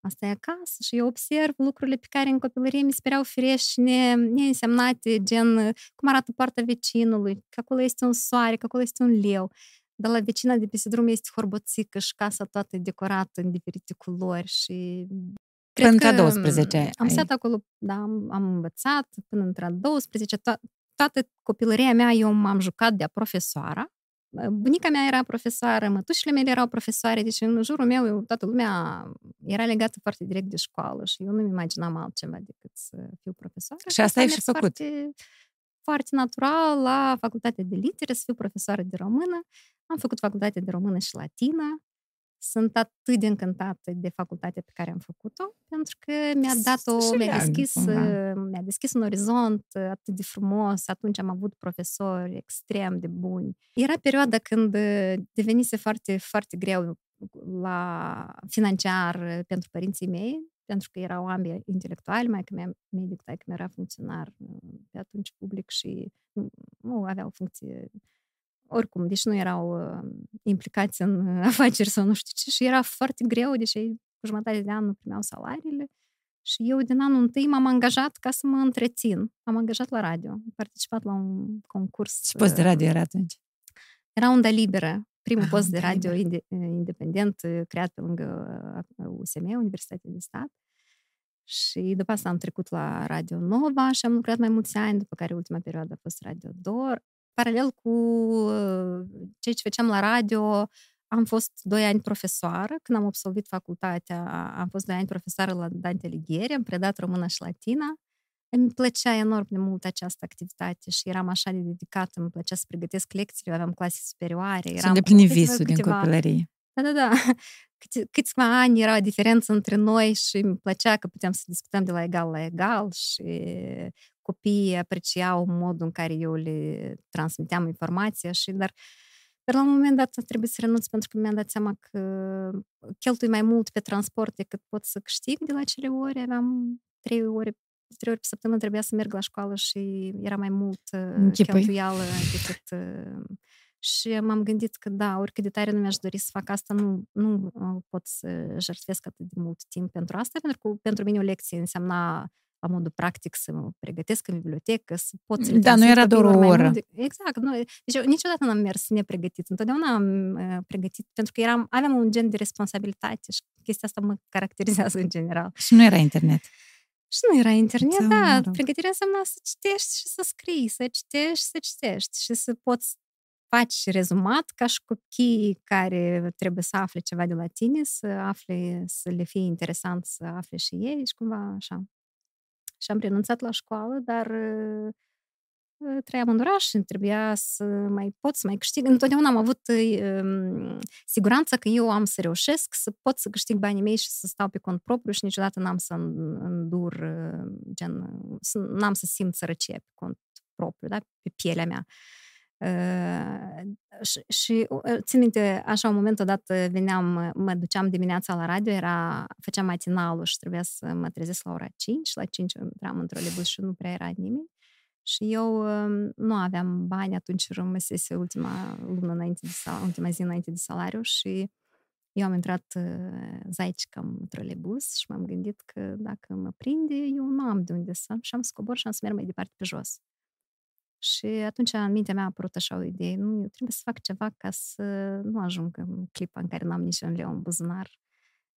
Asta e acasă și eu observ lucrurile pe care în copilărie mi se păreau firești și ne, neînsemnate, gen cum arată poarta vecinului, că acolo este un soare, că acolo este un leu, dar la vecina de pe drum este horboțică și casa toată decorată în diferite culori și... Până între doisprezece. Am stat acolo, da, am, am învățat până între doisprezece. To- toată copilăria mea eu m-am jucat de-a profesoara. Bunica mea era profesoară, mătușile mele erau profesoare, deci în jurul meu eu, toată lumea era legată foarte direct de școală și eu nu-mi imaginam altceva decât să fiu profesoară. Și asta ai și făcut. Foarte, foarte natural la facultatea de litere, să fiu profesoară de română. Am făcut facultatea de română și latină. Sunt atât de încântată de facultatea pe care am făcut-o, pentru că mi-a dat-o, mi-a deschis, mi-a deschis un orizont atât de frumos. Atunci am avut profesori extrem de buni. Era perioada când devenise foarte, foarte greu la financiar pentru părinții mei, pentru că erau ambii intelectuali, maica mea medic, că era funcționar pe atunci public și nu aveau funcție... Oricum, deci nu erau implicați în afaceri sau nu știu ce și era foarte greu, deci ei cu jumătate de an nu primeau salariile și eu din anul întâi m-am angajat ca să mă întrețin. Am angajat la radio, am participat la un concurs. Ce post de radio era atunci? Era Unda Liberă, primul ah, post de radio inde- independent creat pe lângă U S M, Universitatea de Stat. Și după asta am trecut la Radio Nova și am lucrat mai mulți ani, după care ultima perioadă a fost Radio Dor. Paralel cu ceea ce făceam la radio, am fost doi ani profesoară. Când am absolvit facultatea, am fost doi ani profesoară la Dante Alighieri, am predat română și latina. Îmi plăcea enorm de mult această activitate și eram așa de dedicată, îmi plăcea să pregătesc lecțiile, aveam clase superioare. Să îndeplini visul din copilărie. Da, da, da. Câțiva ani era o diferență între noi și îmi plăcea că puteam să discutăm de la egal la egal și... copiii apreciau modul în care eu le transmiteam informația și, dar, dar la un moment dat trebuie să renunț pentru că mi-am dat seama că cheltui mai mult pe transport decât pot să câștig de la cele ore. Aveam trei ore trei ori pe săptămână trebuia să merg la școală și era mai mult cheltuială decât... Și m-am gândit că, da, oricât de tare nu mi-aș dori să fac asta, nu, nu pot să jertfesc atât de mult timp pentru asta, pentru că pentru mine o lecție însemna la modul practic să mă pregătesc în bibliotecă, să pot să... Da, nu era doar o oră. Exact. Nu, deci eu niciodată n-am mers nepregătit. Întotdeauna am uh, pregătit, pentru că eram, aveam un gen de responsabilitate și chestia asta mă caracterizează în general. Și nu era internet. Și nu era internet, da. da mă pregătirea înseamnă să citești și să scrii, să citești și să citești și să poți faci rezumat ca și copiii care trebuie să afle ceva de la tine, să afle, să le fie interesant să afle și ei și cumva așa. Și am renunțat la școală, dar uh, trăiam în oraș și trebuia să mai pot, să mai câștig. Întotdeauna am avut uh, siguranța că eu am să reușesc, să pot să câștig banii mei și să stau pe cont propriu și niciodată n-am să îndur, uh, gen, n-am să simt sărăcie pe cont propriu, da? Pe pielea mea. Uh, și, și țin minte, așa un moment odată veneam, mă duceam dimineața la radio, era, făceam matinalul și trebuia să mă trezesc la ora cinci, la cinci intram într-o trolebus și nu prea era nimeni și eu uh, nu aveam bani, atunci rămăsese ultima lună înainte de sal- ultima zi înainte de salariu și eu am intrat uh, zaicica în trolebus și m-am gândit că dacă mă prinde, eu nu am de unde să am și am să cobor și am să merg mai departe pe jos. Și atunci în mintea mea a apărut așa o idee, nu, eu trebuie să fac ceva ca să nu ajung în clipa în care n-am nici un leu în buzunar.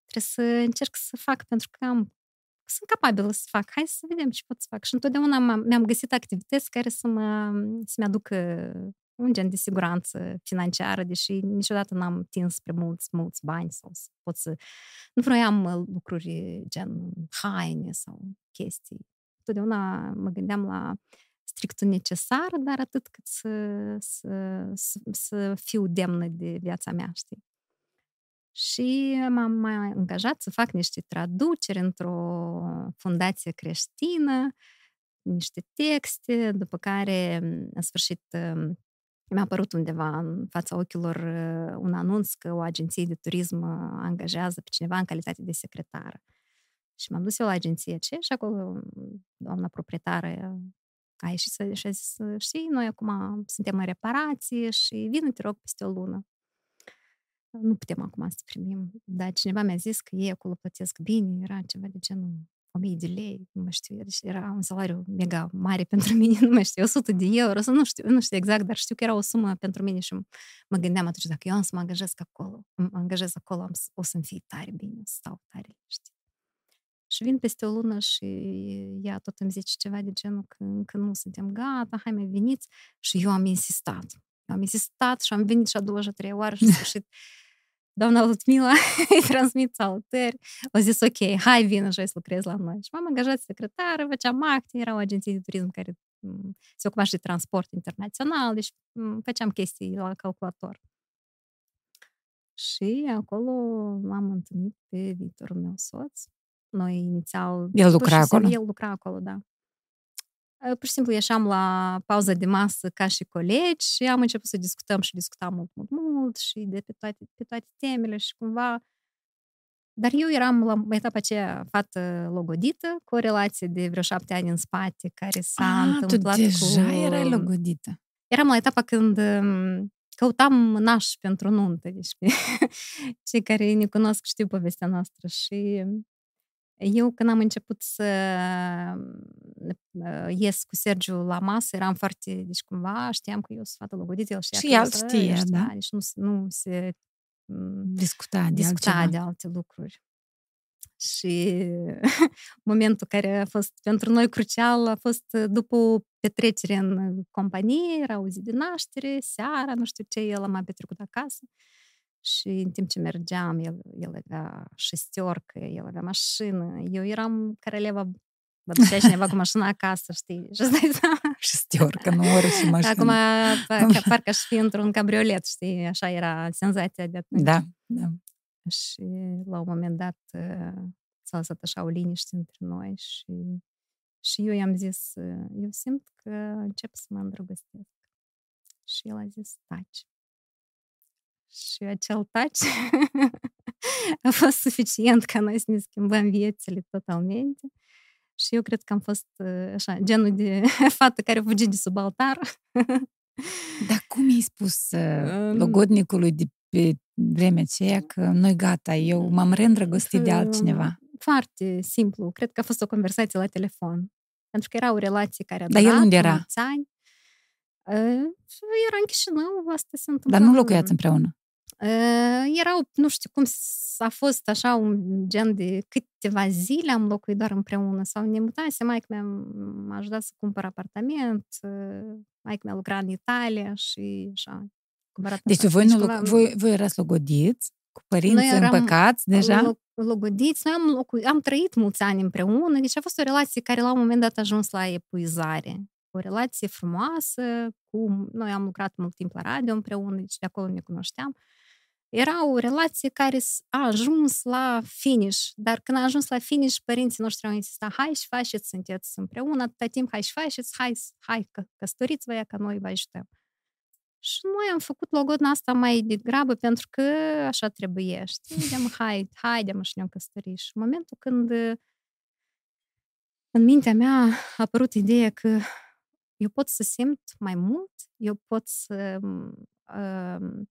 Trebuie să încerc să fac pentru că am, sunt capabilă să fac, hai să vedem ce pot să fac. Și întotdeauna mi-am găsit activități care să mă, să-mi aducă un gen de siguranță financiară, deși niciodată n-am tins spre mulți, mulți bani sau să pot să... Nu vroiam lucruri gen haine sau chestii. Întotdeauna mă gândeam la strictul necesar, dar atât cât să, să, să, să fiu demnă de viața mea, știi? Și m-am mai angajat să fac niște traduceri într-o fundație creștină, niște texte, după care, în sfârșit, mi-a apărut undeva în fața ochilor un anunț că o agenție de turism angajează pe cineva în calitate de secretară. Și m-am dus eu la agenție ce? Și acolo doamna proprietară a ieșit să, și a zis, știi, noi acum suntem în reparație și vin, te rog, peste o lună. Nu putem acum să primim. Dar cineva mi-a zis că ei acolo plătesc bine, era ceva de genul o mie de lei, nu mai știu, deci era un salariu mega mare pentru mine, nu mai știu, o sută de euro, nu știu, nu știu exact, dar știu că era o sumă pentru mine și mă gândeam atunci, dacă eu am să mă angajez acolo, mă angajez acolo, am, o să-mi fie tare bine, să stau tare, știi. Și vin peste o lună și ea tot îmi zice ceva de genul că încă nu suntem gata, hai mai veniți. Și eu am insistat. Eu am insistat și am venit și a doua și a treia oară și în sfârșit doamna Ludmila îi transmit salutări. A zis, ok, hai vină și hai să lucrezi la noi. Și m-am angajat secretară, făceam acte, era o agenție de turism care se ocupa și de transport internațional, deci făceam chestii la calculator. Și acolo m-am întâlnit pe viitorul meu soț. Noi inițial... El lucra acolo? El lucra acolo, da. Pur și simplu ieșeam la pauza de masă ca și colegi și am început să discutăm și discutam mult, mult, mult și de pe toate, pe toate temele și cumva... Dar eu eram la etapa aceea fată logodită, cu o relație de vreo șapte ani în spate, care s-a A, întâmplat tu deja cu... erai logodită. Eram la etapa când... Căutam nași pentru nuntă, deci cei care ne cunosc știu povestea noastră și... Eu, când am început să ies cu Sergiu la masă, eram foarte, deci cumva, știam că eu sunt fată logodită, el știa și el știe, știa, da? Deci nu, nu se discuta, de, discuta de alte lucruri. Și momentul care a fost pentru noi crucial a fost după o petrecere în companie, era o zi de naștere, seara, nu știu ce, el m-a petrecut acasă. Și în timp ce mergeam, el, el avea șestiorcă, el avea mașină. Eu eram Careleva, vă ducea cineva cu mașina acasă, știi? Șestiorcă, nu oră și mașină. Acum parcă, parcă aș fi într-un cabriolet, știi? Așa era senzația de atunci. Da, da. Și la un moment dat s-a lăsat așa o liniște între noi și, și eu i-am zis, eu simt că încep să mă îndrăgostesc. Și el a zis, taci. Și acel taci a fost suficient ca noi să ne schimbăm viețile totalmente Și eu cred că am fost așa, genul de fată care fugi de sub altar. Dar cum i-ai spus logodnicului de pe vremea aceea că noi gata, eu m-am reîndrăgostit de altcineva? Foarte simplu. Cred că a fost o conversație la telefon. Pentru că erau relații care a durat. Dar el unde era? Ani. Era în Chișinău, asta se întâmplă. Dar nu locuiați împreună? Erau, nu știu cum, a fost așa un gen de câteva zile am locuit doar împreună sau ne mutase, maică-mea m-a ajutat să cumpăr apartament, maică-mea lucra în Italia și așa. Deci voi, nu, voi, voi erați logodiți, cu părinții împăcați deja? Logodiți, noi am, locu- am trăit mulți ani împreună, deci a fost o relație care la un moment dat a ajuns la epuizare. O relație frumoasă, cu... noi am lucrat mult timp la radio împreună, deci de acolo ne cunoșteam. Era o relație care a ajuns la finish, dar când a ajuns la finish, părinții noștri au insistat, hai și faceți, sunteți împreună, atâta timp, hai și faceți, hai, hai că căsătoriți-vă ea, că noi vă ajutăm. Și noi am făcut logodna asta mai degrabă, pentru că așa trebuie, știi? Deam, hai, hai, deam, și ne-am căsătorit. Și în momentul când în mintea mea a apărut ideea că eu pot să simt mai mult, eu pot să uh,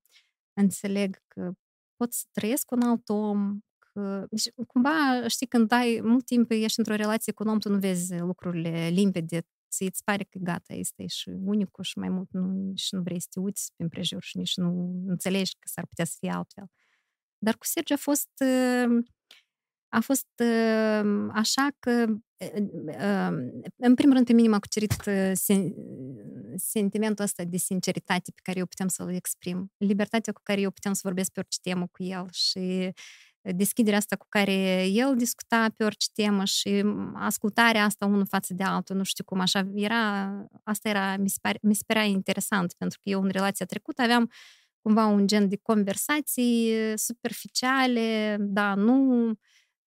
înțeleg că pot să trăiesc cu un alt om, că... Deci, cumva, știi, când dai mult timp, ești într-o relație cu un om, tu nu vezi lucrurile limpede, ți-ți pare că gata, este și unicul și mai mult nu, și nu vrei să te uiți pe împrejur și nici nu înțelegi că s-ar putea să fie altfel. Dar cu Sergiu a fost... Uh, A fost uh, așa că, uh, în primul rând, pe mine m-a cucerit sen- sentimentul ăsta de sinceritate pe care eu puteam să-l exprim, libertatea cu care eu puteam să vorbesc pe orice temă cu el și deschiderea asta cu care el discuta pe orice temă și ascultarea asta unul față de altul, nu știu cum, așa era, asta era, mi se, pare, mi se părea interesant, pentru că eu în relația trecută aveam cumva un gen de conversații superficiale, da, nu...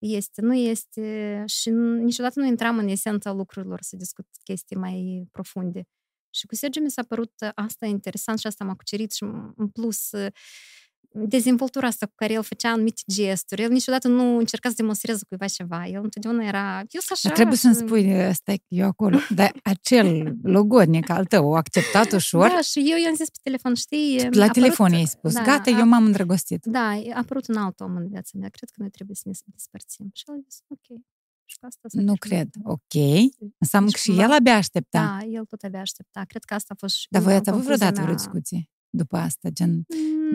Este, nu este și niciodată nu intram în esența lucrurilor să discut chestii mai profunde. Și cu Sergiu mi s-a părut asta interesant și asta m-a cucerit și în plus dezvoltura asta cu care el făcea anumite gesturi. El niciodată nu încerca să demonstreze cuiva ceva. El întotdeauna era... Eu așa, trebuie să-mi spui, stai eu acolo, dar acel logodnic al tău o acceptat ușor? Da, și eu i-am zis pe telefon, știi... La telefon i-ai spus, da, gata, a, eu m-am îndrăgostit. Da, a apărut un alt om în viața mea. Cred că noi trebuie să ne despărțim. Și el a zis, ok. Și cu asta nu cred, ok. Înseamnă că și el abia aștepta. Da, el tot abia aștepta. Cred că asta a fost... Dar voi ați avut vreodată vreo discuție după asta, gen...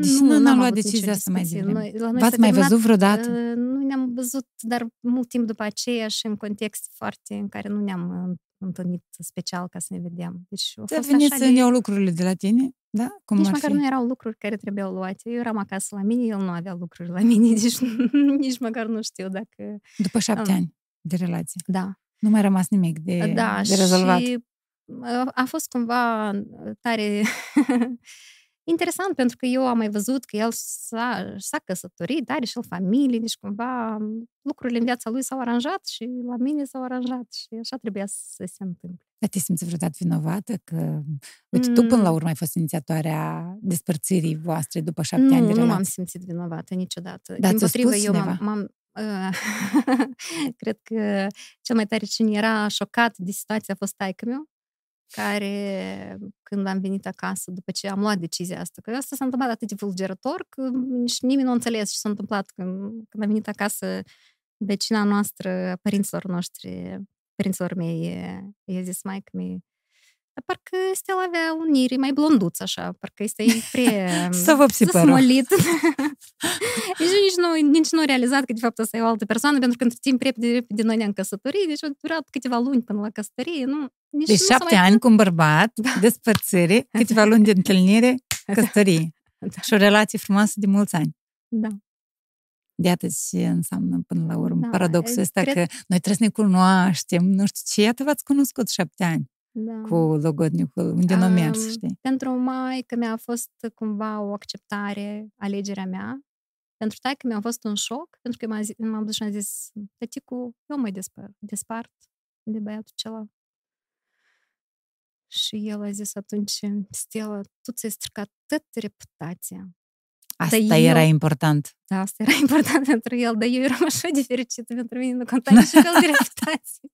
Deci nu, nu am luat decizia să mai devreme. V-ați mai văzut vreodată? Nu ne-am văzut, dar mult timp după aceea și în context foarte în care nu ne-am întâlnit special ca să ne vedem. Deci a fost așa să de... iau lucrurile de la tine? Da? Cum nici măcar nu erau lucruri care trebuiau luate. Eu eram acasă la mine, el nu avea lucruri la mine, deci nici măcar nu știu dacă... După șapte um, ani de relație. Da. Nu mai a rămas nimic de, da, de rezolvat. Și a fost cumva tare... Interesant, pentru că eu am mai văzut că el s-a, s-a căsătorit, dar are și el familie, deci cumva lucrurile în viața lui s-au aranjat și la mine s-au aranjat și așa trebuia să se întâmple. Dar te simți vreodată vinovată că, uite, mm. tu până la urmă ai fost inițiatoarea despărțirii voastre după șapte nu, ani de relație? Nu m-am simțit vinovată niciodată. Dar din potrivă, eu m-am... m-am uh, cred că cel mai tare cine era șocat de situația a fost taică-miu, care, când am venit acasă, după ce am luat decizia asta, că asta s-a întâmplat atât de fulgerător, că nici nimeni nu înțeles ce s-a întâmplat când, când am venit acasă vecina noastră, părinților noștri, părinților mei, i-a zis maică-mei, dar parcă Stela avea un nir mai blonduț, așa, parcă este prea smolit. Deci nici nu, nici nu a realizat că, de fapt, asta e o altă persoană, pentru că între timp repede de noi ne-am căsătorit, deci a durat câteva luni până la căsătorie, nu... Nici deci șapte mai... ani cu un bărbat, da. Despărțire, câteva luni de întâlnire, căsătorie. Da. Și o relație frumoasă de mulți ani. Da. De atât ce înseamnă până la urmă da. Paradoxul ăsta cred... că noi trebuie să ne cunoaștem, nu știu ce, iată v-ați cunoscut șapte ani da. Cu logodnicul, unde um, nu mers, știi? Pentru maică mea a fost cumva o acceptare, alegerea mea. Pentru taică mi-a fost un șoc, pentru că m-am, m-am dus și am zis, tăticu, eu mă despart, despart de băiatul celălalt. Și el a zis atunci, Stela, tu ți-ai stricat tot reputația. Asta dar era eu... important. Da, asta era important pentru el, dar eu eram așa de fericită pentru mine, nu conta nici fel de reputație.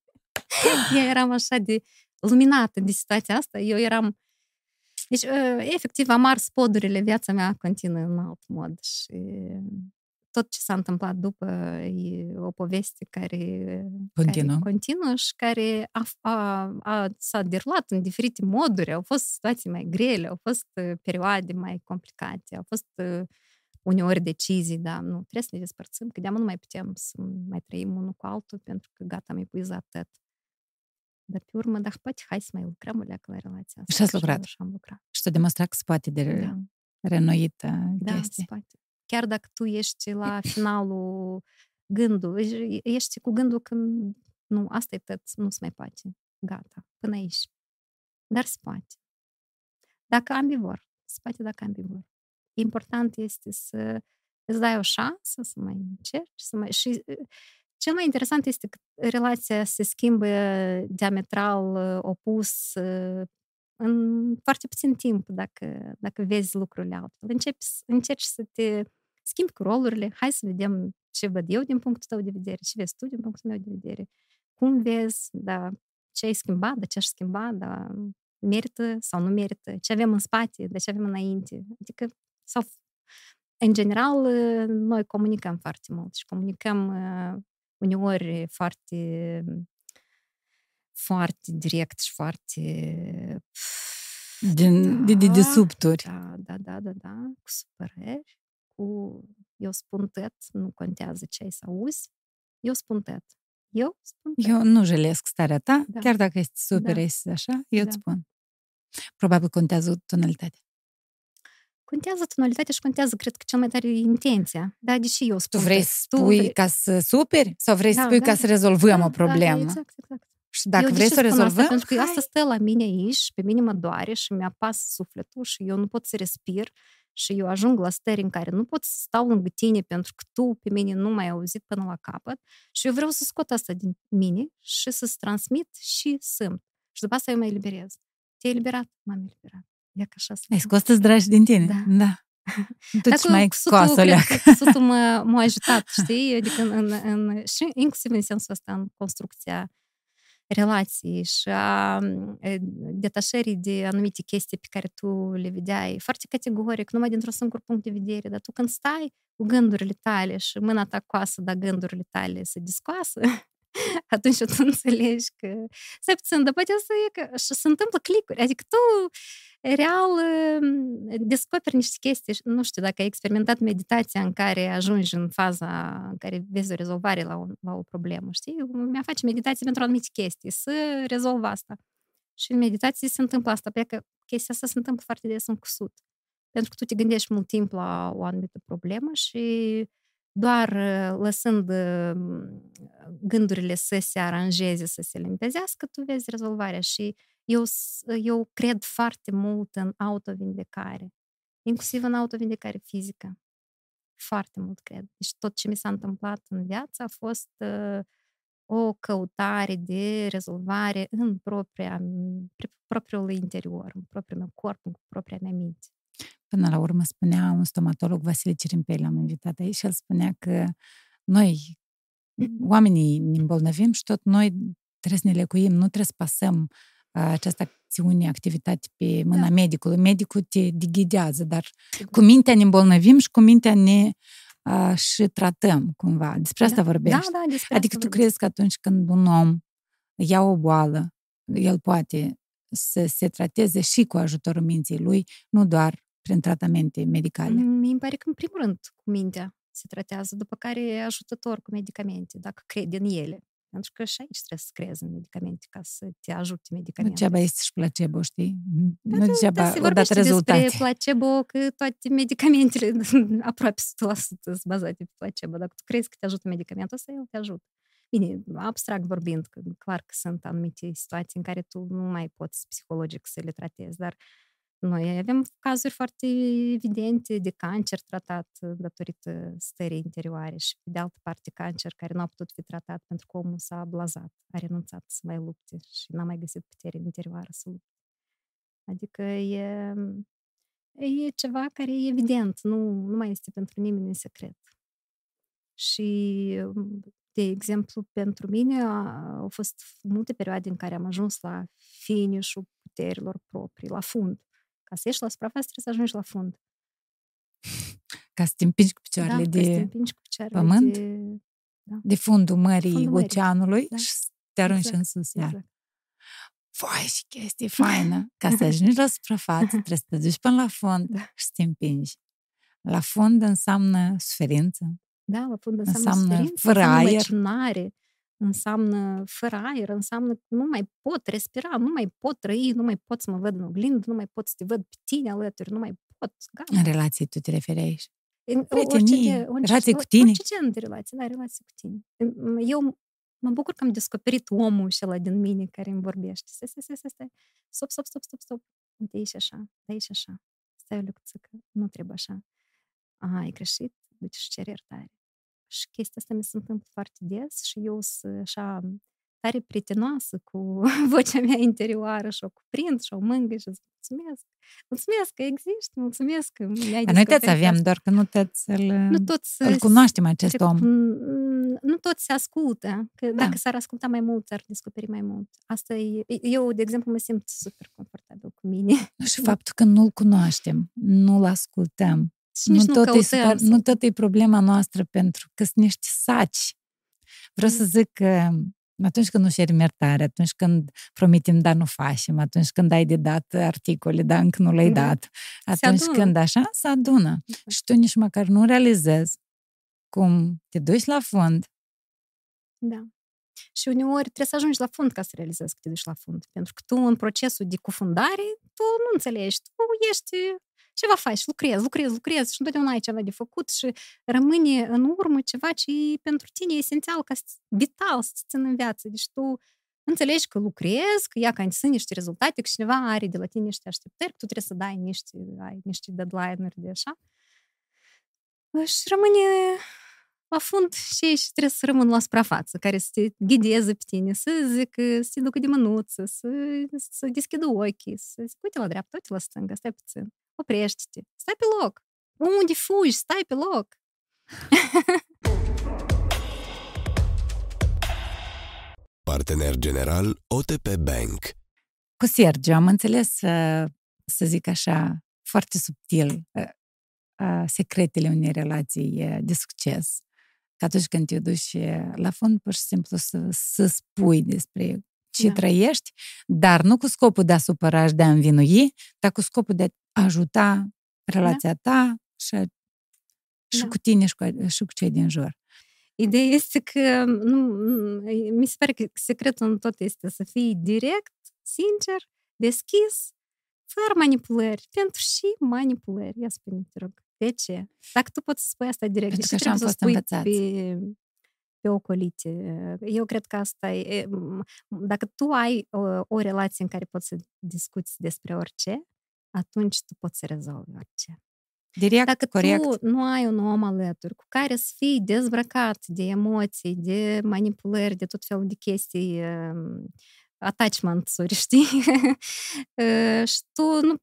Eu eram așa de luminată de situația asta. Eu eram... Deci, efectiv, am ars podurile. Viața mea continuă în alt mod. Și tot ce s-a întâmplat după e o poveste care continuă, care continuă și care a, a, a, s-a derulat în diferite moduri. Au fost situații mai grele, au fost perioade mai complicate, au fost uneori decizii, dar nu, trebuie să ne despărțim, că de-amă nu mai putem să mai trăim unul cu altul, pentru că gata, am epuizat atât. Dar pe urmă, dacă poate, hai să mai lucrăm o leacă la relația asta. Și ați lucrat. Și am lucrat. Și s-a demonstrat că se poate de da. Renoită da, chestii. Da, se poate. Chiar dacă tu ești la finalul gândul, ești cu gândul că nu, asta e tot, nu se mai poate. Gata, până aici. Dar se poate. Dacă ambivor. Se poate dacă ambivor. Important este să îți dai o șansă, să mai încerci, să mai... Și cel mai interesant este că relația se schimbă diametral opus în foarte puțin timp, dacă, dacă vezi lucrurile altfel. Începi, încerci să te schimbi cu rolurile, hai să vedem ce văd eu din punctul tău de vedere, ce vezi tu din punctul meu de vedere, cum vezi, da, ce ai schimbat, da, ce aș schimba, da, merită sau nu merită, ce avem în spate, da, ce avem înainte. Adică, sau, în general, noi comunicăm foarte mult și comunicăm uneori foarte... foarte direct și foarte... Din, da, de, de, de subturi. Da, da, da, da, da, cu supărări, cu... Eu spun tăt, nu contează ce ai să auzi, eu spun tăt. Eu spun tăt. Eu nu jelesc starea ta, da. Chiar dacă ești super, da. Ești așa, eu da. Îți spun. Probabil contează tonalitatea. Contează tonalitatea și contează, cred că cel mai tare e intenția. Da, de ce eu spun tu vrei tăt? Să spui vrei... ca să superi sau vrei da, să spui da, ca să rezolvăm da, o problemă? Da, exact, exact. Și dacă eu vrei să o rezolvăm, asta, pentru că hai. Asta stă la mine aici, pe mine mă doare și mi-apasă sufletul și eu nu pot să respir și eu ajung la stări în care nu pot să stau lângă tine pentru că tu pe mine nu m-ai auzit până la capăt și eu vreau să scot asta din mine și să-ți transmit și simt. Și după asta eu mă eliberez. Te-ai eliberat? M-am eliberat. Ia că așa ai scos să-ți dragi din tine? Da. Da. Tu mai coasă-leac. Cusutul m-a ajutat, știi? Adică în, în, și inclusiv în sensul ăsta, în construcția relații și a detașării de anumite chestii pe care tu le vedeai foarte categoric, numai dintr-un singur punct de vedere, dar tu când stai cu gândurile tale și mâna ta coasă, dar gândurile tale se descoasă, atunci tu înțelegi că stai puțin, dar poate să e că și se întâmplă clicuri, adică tu real descoperi niște chestii, nu știu dacă ai experimentat meditația în care ajungi în faza în care vezi o rezolvare la o, la o problemă, știi? Mi-a face meditație pentru anumite chestii, să rezolv asta. Și în meditație se întâmplă asta, pentru că chestia asta se întâmplă foarte des în cusut. Pentru că tu te gândești mult timp la o anumită problemă și doar lăsând gândurile să se aranjeze, să se limpezească, tu vezi rezolvarea și eu, eu cred foarte mult în autovindecare, inclusiv în autovindecare fizică. Foarte mult cred. Deci tot ce mi s-a întâmplat în viață a fost o căutare de rezolvare în propria, propriul interior, în propriul meu corp, în propria mea minte. Până la urmă spunea un stomatolog, Vasile Țîrîmpei, l-am invitat aici și el spunea că noi, oamenii ne îmbolnăvim și tot noi trebuie să ne lecuim, nu trebuie să pasăm această acțiune, activitate pe mâna da. medicului. Medicul te dighidează, dar cu mintea ne îmbolnăvim și cu mintea ne a, și tratăm cumva. Despre asta da. vorbești. Da, da, despre adică asta tu crezi că atunci când un om ia o boală, el poate să se trateze și cu ajutorul minții lui, nu doar prin tratamente medicale. Mi-mi pare că, în primul rând, cu mintea se tratează, după care ajutător cu medicamente, dacă crede în ele. Pentru că și aici trebuie să creezi în medicamente ca să te ajute medicamente. Degeaba este și placebo, știi? Dar nu degeaba o dată rezultate. Despre placebo, că toate medicamentele aproape o sută la sută sunt bazate pe placebo. Dacă tu crezi că te ajută medicamentul ăsta, el te ajută. Bine, abstract vorbind, că clar că sunt anumite situații în care tu nu mai poți psihologic să le tratezi, dar noi avem cazuri foarte evidente de cancer tratat datorită stării interioare și, de altă parte, cancer care nu a putut fi tratat pentru că omul s-a ablazat, a renunțat să mai lupte și n-a mai găsit puterea interioară să lupte. Adică e, e ceva care e evident, nu, nu mai este pentru nimeni în secret. Și De exemplu, pentru mine au fost multe perioade în care am ajuns la finish-ul puterilor proprii, la fund. Ca să ieși la suprafață, trebuie să ajungi la fund. Ca să te împingi cu picioarele da, de cu picioarele pământ? De, da. de fundul mării, fundul oceanului da. și te arunci exact, în sus. Exact. Vai, și chestie faină! Ca să ajungi la suprafață, trebuie să te duci până la fund da. și să te împingi. La fund înseamnă suferință. Da, la fund înseamnă, înseamnă suferință, fără înseamnă aer. Măcinare, înseamnă fără aer, înseamnă că nu mai pot respira, nu mai pot trăi, nu mai pot să mă văd în oglindă, nu mai pot să te văd pe tine alături, nu mai pot. Gata. În relații tu te referi aici? În prietenie, relații cu tine. Orice gen de relații, da, relații cu tine. Eu mă bucur că am descoperit omul ăla din mine care îmi vorbește. Stai, stai, stai, stai, stop, stop, stop, stop, stop. Uite, ești așa, ești așa. Stai o lucruță, nu trebuie așa. Aha, ai greșit, duci și ceri iertare. Și chestia asta mi se întâmplă foarte des și eu sunt așa tare prietenoasă cu vocea mea interioară și o cuprind și o mângâi și îți mulțumesc. Mulțumesc că există, mulțumesc că mi-ai descoperit. Noi toți avem, doar că nu toți îl cunoaștem acest om. Nu toți se ascultă, că dacă s-ar asculta mai mult, s-ar descoperi mai mult. Asta e, eu, de exemplu, mă simt super confortabil cu mine. Și faptul că nu-l cunoaștem, nu-l ascultăm. Nu, nu, tot e, nu tot e problema noastră, pentru că sunt niște saci. Vreau mm. să zic că atunci când nu cerim iertare, atunci când promitem, dar nu facem, atunci când ai de dat articole, dar încă nu le-ai dat, atunci când așa, se adună. Mm-hmm. Și tu nici măcar nu realizezi cum te duci la fund. Da. Și uneori trebuie să ajungi la fund ca să realizezi că te duci la fund. Pentru că tu, în procesul de cufundare, tu nu înțelegi, tu ești... Ceva faci, lucrezi, lucrezi, lucrezi și întotdeauna ai ceva de făcut și rămâne în urmă ceva ce pentru tine e esențial, ca vital să te țină în viață. Deci tu înțelegi că lucrezi, că ia ca sunt niște rezultate, că cineva are de la tine niște așteptări, că tu trebuie să dai niște, ai niște deadline-uri de așa. Și rămâne la fund și trebuie să rămân la suprafață, care să te ghideze pe tine, să zic, să te ducă de mânuță, să, să deschidă ochii, să zic, uite la dreapta, uite la stângă, stai puțin. Oprește-te. Stai pe loc. Unde fugi? Stai pe loc. Partener general O T P Bank. Cu Sergiu am înțeles, să zic așa, foarte subtil secretele unei relații de succes. Că atunci când te duci la fund, pur și simplu să, să spui despre ce da. trăiești, dar nu cu scopul de a supăra și de a învinui, dar cu scopul de a ajuta relația da. ta și, și da. cu tine și cu, și cu cei din jur. Ideea este că nu, mi se pare că secretul în tot este să fii direct, sincer, deschis, fără manipulări, pentru și manipulări. Ia spune-mi, te rog, de ce? Dacă tu poți să spui asta direct, pentru că așa am fost învățați. Pe... pe ocolite. Eu cred că asta e... Dacă tu ai o, o relație în care poți să discuți despre orice, atunci tu poți să rezolvi orice. Direct, dacă corect. Tu nu ai un om alături cu care să fii dezbrăcat de emoții, de manipulări, de tot felul de chestii, attachment-uri, știi? Și tu nu...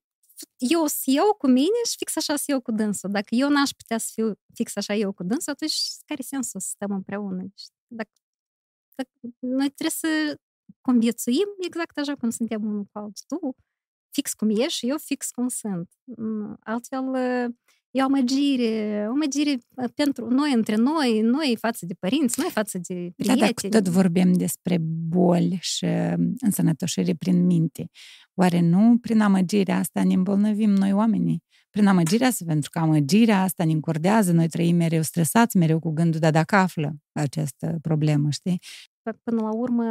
Eu sunt eu cu mine și fix așa sunt eu cu dânsul. Dacă eu n-aș putea să fiu fix așa eu cu dânsul, atunci care sensul să stăm împreună? Dacă, dacă noi trebuie să conviețuim exact așa cum suntem unul cu altul. Tu fix cum ești și eu fix cum sunt. Altfel e o amăgire, o amăgire pentru noi, între noi, noi față de părinți, noi față de prieteni. Da, dacă tot vorbim despre boli și însănătoșire prin minte, oare nu prin amăgirea asta ne îmbolnăvim noi oamenii? Prin amăgirea asta, pentru că amăgirea asta ne încordează, noi trăim mereu stresați, mereu cu gândul, dar dacă află această problemă, știi? Până la urmă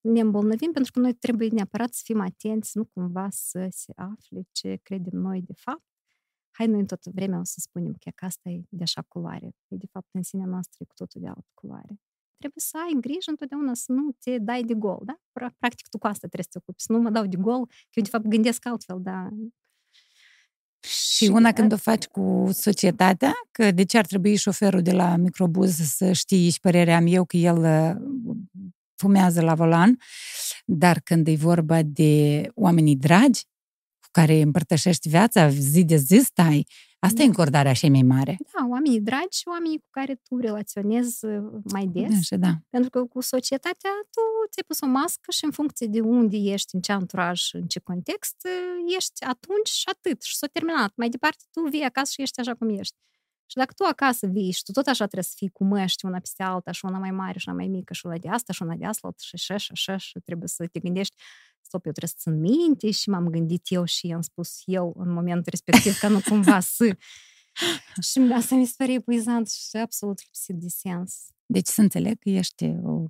ne îmbolnăvim pentru că noi trebuie neapărat să fim atenți, nu cumva să se afle ce credem noi de fapt. Hai, noi în tot vremea o să spunem că asta e de așa culoare. De fapt, în sinea noastră e cu totul de altă culoare. Trebuie să ai grijă întotdeauna să nu te dai de gol, da? Practic, tu cu asta trebuie să te ocupi, să nu mă dau de gol, că eu, de fapt, gândesc altfel, dar... Și una când o faci cu societatea, că de ce ar trebui șoferul de la microbuz să știi, și părerea am eu, că el fumează la volan, dar când e vorba de oamenii dragi, care împărtășești viața, zi de zi stai, Asta da. E încordarea și mai mare. Da, oamenii dragi, oamenii cu care tu relaționezi mai des. Așa, da. Pentru că cu societatea tu ți-ai pus o mască și în funcție de unde ești, în ce anturaj, în ce context, ești atunci și atât. Și s-a terminat. Mai departe tu vii acasă și ești așa cum ești. Și dacă tu acasă vii și tu tot așa trebuie să fii cu măști una peste alta și una mai mare și una mai mică și una de asta și una de asta și așa și așa și trebuie să te gândești stop, eu trebuie să țin minte și m-am gândit eu și i-am spus eu în momentul respectiv că nu cumva să... și asta mi se pare epuizant și absolut lipsit de sens. Deci să înțeleg că ești o...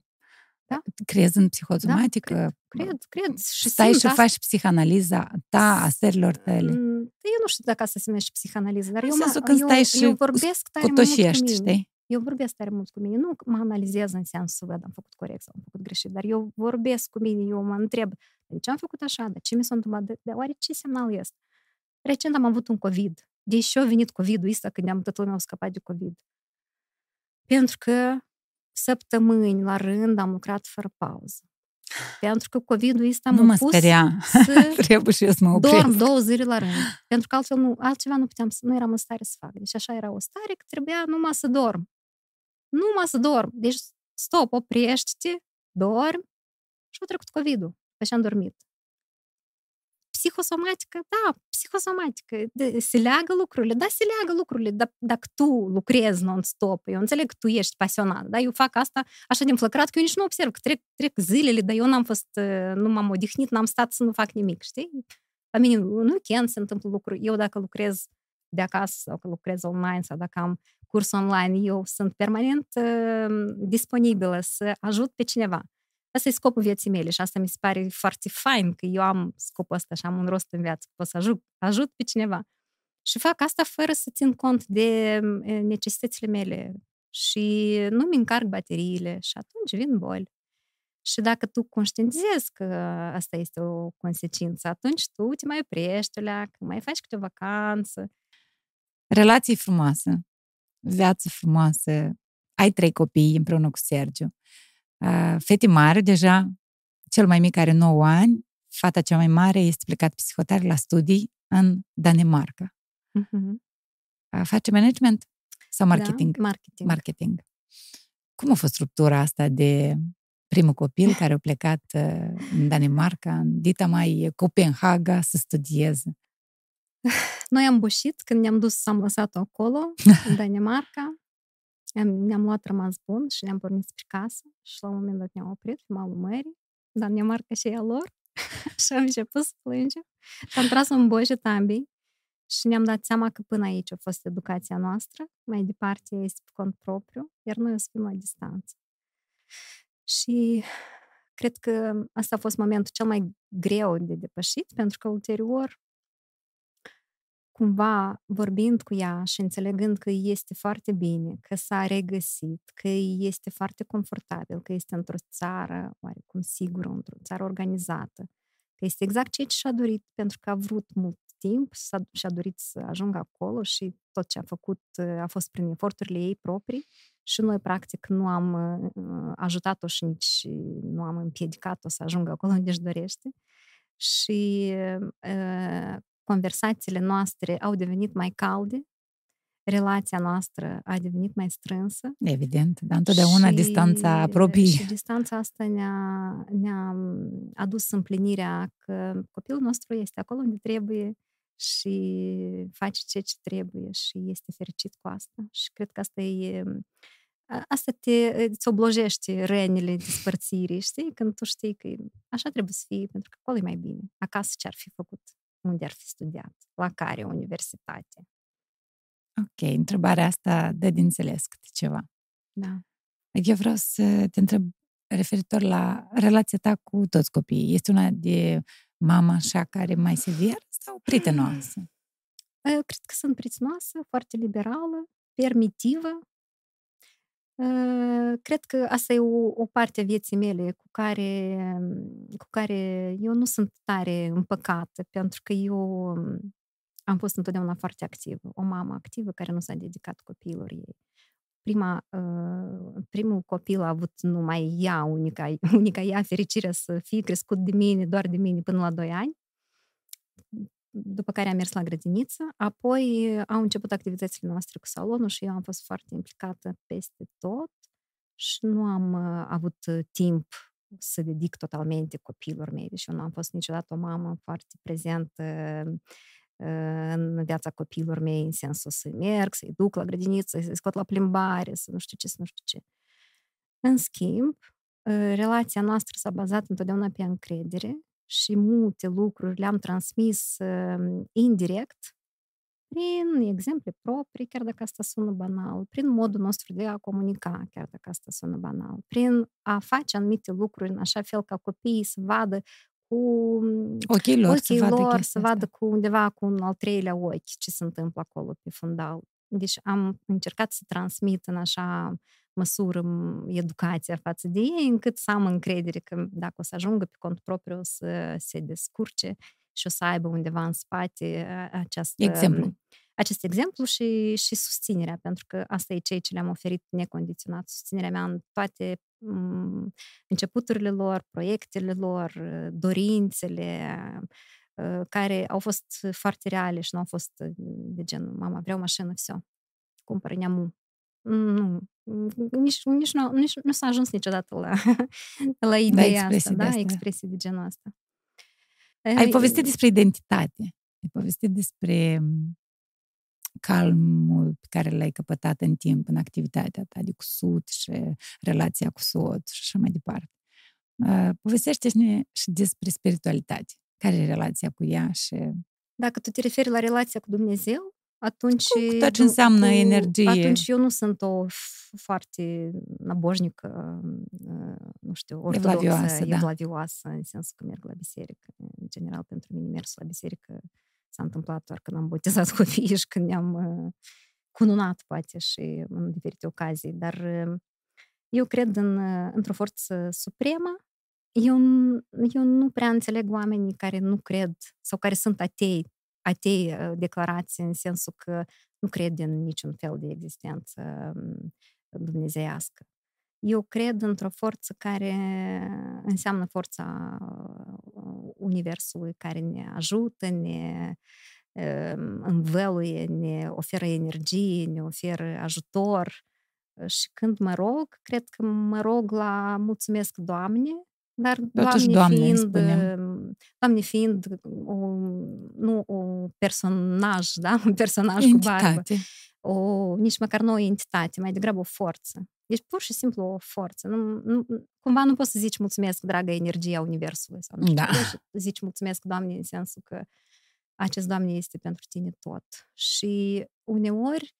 Da? Crezi în psihosomatică? Da, cred, cred, cred. Și stai și asta. Faci psihanaliza ta a stărilor tale. Eu nu știu dacă asta se numește psihanaliză, dar eu, mă, eu, stai și eu vorbesc tare mult cu mine. Știi? Eu vorbesc tare mult cu mine. Nu mă analizez în sensul să văd, am făcut corect sau am făcut greșit, dar eu vorbesc cu mine, eu mă întreb de ce am făcut așa, de ce mi s-a întâmplat, de oare ce semnal este? Recent am avut un COVID. Deși a venit COVID-ul ăsta când am tot lumea a scăpat de COVID. Pentru că săptămâni la rând am lucrat fără pauză. Pentru că COVID-ul ăsta m-a pus speria. Să trebuie și eu să mă opresc. Dorm două zile la rând. Pentru că altfel nu, altceva nu puteam, nu eram în stare să fac. Deci așa era o stare că trebuia numai să dorm. Numai să dorm. Deci stop, oprește-te, dormi și a trecut COVID-ul. Așa am dormit. Psihosomatică, da, psihosomatică. De, se leagă lucrurile, da, se leagă lucrurile. Dar dacă tu lucrezi non-stop, eu înțeleg că tu ești pasionat, da, eu fac asta așa de înflăcărat că eu nici nu observ, că trec, trec zilele, dar eu n-am fost, nu m-am odihnit, n-am stat să nu fac nimic, știi? La mine în weekend se întâmplă lucruri. Eu dacă lucrez de acasă sau că lucrez online sau dacă am curs online, eu sunt permanent uh, disponibilă să ajut pe cineva. Asta e scopul vieții mele și asta mi se pare foarte fain că eu am scopul ăsta și am un rost în viață, că pot să ajut, ajut pe cineva. Și fac asta fără să țin cont de necesitățile mele și nu-mi încarc bateriile și atunci vin boli. Și dacă tu conștientizezi că asta este o consecință, atunci tu te mai oprești, că mai faci câte o vacanță. Relații frumoase, viață frumoasă, ai trei copii împreună cu Sergiu. Fete mari deja, cel mai mic are nouă ani, fata cea mai mare este plecat psihotare la studii în Danemarca. Uh-huh. Face management sau marketing? Da, marketing. marketing. Cum a fost ruptura asta de primul copil care a plecat în Danemarca, în dita mai Copenhaga să studieze? Noi am bușit când ne-am dus, am lăsat-o acolo, în Danemarca. Ne-am luat rămas bun și ne-am pornit spre casă și la un moment dat ne-am oprit pe malul mării, dar ne-am marcat și ea lor și am început să plângem. Și am tras în bojet ambii și ne-am dat seama că până aici a fost educația noastră, mai departe este pe cont propriu, iar noi o să fim la distanță. Și cred că asta a fost momentul cel mai greu de depășit, pentru că ulterior cumva vorbind cu ea și înțelegând că este foarte bine, că s-a regăsit, că este foarte confortabil, că este într-o țară oarecum sigură, într-o țară organizată, că este exact ceea ce și-a dorit, pentru că a vrut mult timp și-a dorit să ajungă acolo și tot ce a făcut a fost prin eforturile ei proprii și noi, practic, nu am ajutat-o și nici nu am împiedicat-o să ajungă acolo unde își dorește. Și conversațiile noastre au devenit mai calde, relația noastră a devenit mai strânsă. Evident, dar întotdeauna și, distanța apropie. Și distanța asta ne-a, ne-a adus împlinirea că copilul nostru este acolo unde trebuie și face ceea ce trebuie și este fericit cu asta. Și cred că asta e... Asta te, îți oblojește rănile despărțirii, știi? Când tu știi că așa trebuie să fie, pentru că acolo e mai bine. Acasă ce ar fi făcut? Unde ar fi studiat? La care universitate? Ok, întrebarea asta dă de înțeles câte ceva. Da. Eu vreau să te întreb referitor la relația ta cu toți copiii. Este una de mama așa care mai sever sau prietenoasă? Eu cred că sunt prietenoasă, foarte liberală, permitivă. Cred că asta e o, o parte a vieții mele cu care, cu care eu nu sunt tare împăcată, pentru că eu am fost întotdeauna foarte activă, o mamă activă care nu s-a dedicat copiilor ei. Prima, primul copil a avut numai ea, unica, unica ea fericirea să fie crescut de mine, doar de mine, până la doi ani. după care am mers la grădiniță, apoi au început activitățile noastre cu salonul și eu am fost foarte implicată peste tot și nu am avut timp să dedic totalmente copiilor mei, deci eu nu am fost niciodată o mamă foarte prezentă în viața copiilor mei, în sensul să-i merg, să-i duc la grădiniță, să-i scot la plimbare, să nu știu ce, să nu știu ce. În schimb, relația noastră s-a bazat întotdeauna pe încredere și multe lucruri le-am transmis indirect prin exemple proprii, chiar dacă asta sună banal, prin modul nostru de a comunica, chiar dacă asta sună banal, prin a face anumite lucruri în așa fel ca copiii să vadă cu ochii lor, ochii să, vadă, lor să vadă cu undeva cu un al treilea ochi ce se întâmplă acolo pe fundal. Deci am încercat să transmit în așa măsură educația față de ei, încât să am încredere că dacă o să ajungă pe cont propriu o să se descurce și o să aibă undeva în spate această, exemplu. acest exemplu și, și susținerea, pentru că asta e ceea ce le-am oferit necondiționat, susținerea mea în toate începuturile lor, proiectele lor, dorințele care au fost foarte reale și nu au fost de genul mama, vreau mașină, всё, cumpăr neamu. Nu, nici, nici, nu, nici nu s-a ajuns niciodată la, la ideea la asta, da? Asta, expresii de genul ăsta. Ai povestit despre identitate, ai povestit despre calmul pe care l-ai căpătat în timp, în activitatea ta de cusut și relația cu soț și așa mai departe. Povestește-ne și despre spiritualitate. Care e relația cu ea? Și... Dacă tu te referi la relația cu Dumnezeu, atunci... Cu tot ce înseamnă cu, energie. Atunci eu nu sunt o foarte naboșnică, nu știu, ortodoxă, evlavioasă, evlavioasă da. În sensul că merg la biserică. În general, pentru mine mersul la biserică s-a întâmplat doar când am botezat copiii și când ne-am cununat, poate, și în diferite ocazii. Dar eu cred în, într-o forță supremă. Eu, eu nu prea înțeleg oamenii care nu cred sau care sunt atei, atei declarați în sensul că nu cred în niciun fel de existență dumnezeiască. Eu cred într-o forță care înseamnă forța universului, care ne ajută, ne învăluie, ne oferă energie, ne oferă ajutor. Și când mă rog, cred că mă rog la mulțumesc Doamne, dar Doamne, Doamne, fiind, Doamne fiind o, nu un personaj, da? Un personaj entitate. Cu barbă, o, nici măcar nu o entitate, mai degrabă o forță. Deci pur și simplu o forță. Nu, nu, cumva nu poți să zici mulțumesc, dragă energia Universului. Sau nu da. Știu, zici mulțumesc, Doamne, în sensul că acest Doamne este pentru tine tot. Și uneori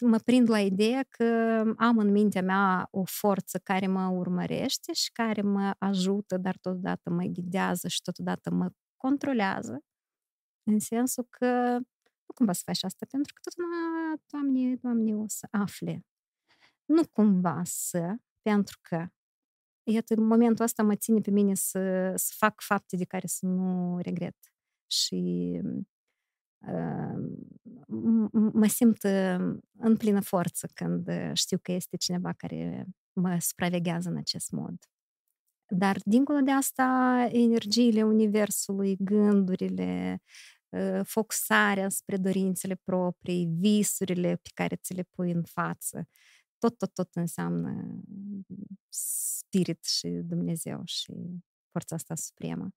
mă prind la ideea că am în mintea mea o forță care mă urmărește și care mă ajută, dar totodată mă ghidează și totodată mă controlează, în sensul că nu cumva să faci asta, pentru că totdeauna Doamne, Doamne, o să afle. Nu cumva să, pentru că iată, momentul ăsta mă ține pe mine să, să fac fapte de care să nu regret. Și mă simt în plină forță când știu că este cineva care mă supraveghează în acest mod. Dar, dincolo de asta, energiile universului, gândurile, focusarea spre dorințele proprii, visurile pe care ți le pui în față, tot, tot, tot înseamnă spirit și Dumnezeu și forța asta supremă.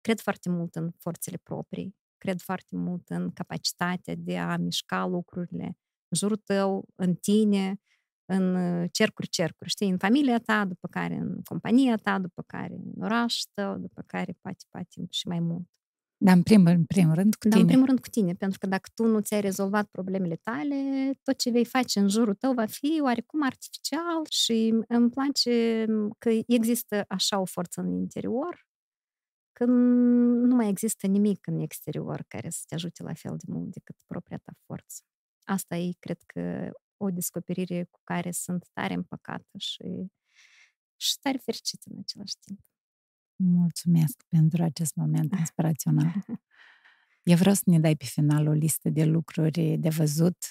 Cred foarte mult în forțele proprii. Cred foarte mult în capacitatea de a mișca lucrurile în jurul tău, în tine, în cercuri-cercuri, știi, în familia ta, după care în compania ta, după care în orașul tău, după care poate, poate și mai mult. Dar în primul, în primul rând cu tine. Dar în primul rând cu tine, pentru că dacă tu nu ți-ai rezolvat problemele tale, tot ce vei face în jurul tău va fi oarecum artificial și îmi place că există așa o forță în interior, că nu mai există nimic în exterior care să te ajute la fel de mult decât propria ta forță. Asta e, cred că, o descoperire cu care sunt tare împăcată și, și tare fericită în același timp. Mulțumesc pentru acest moment inspirațional. Eu vreau să ne dai pe final o listă de lucruri de văzut,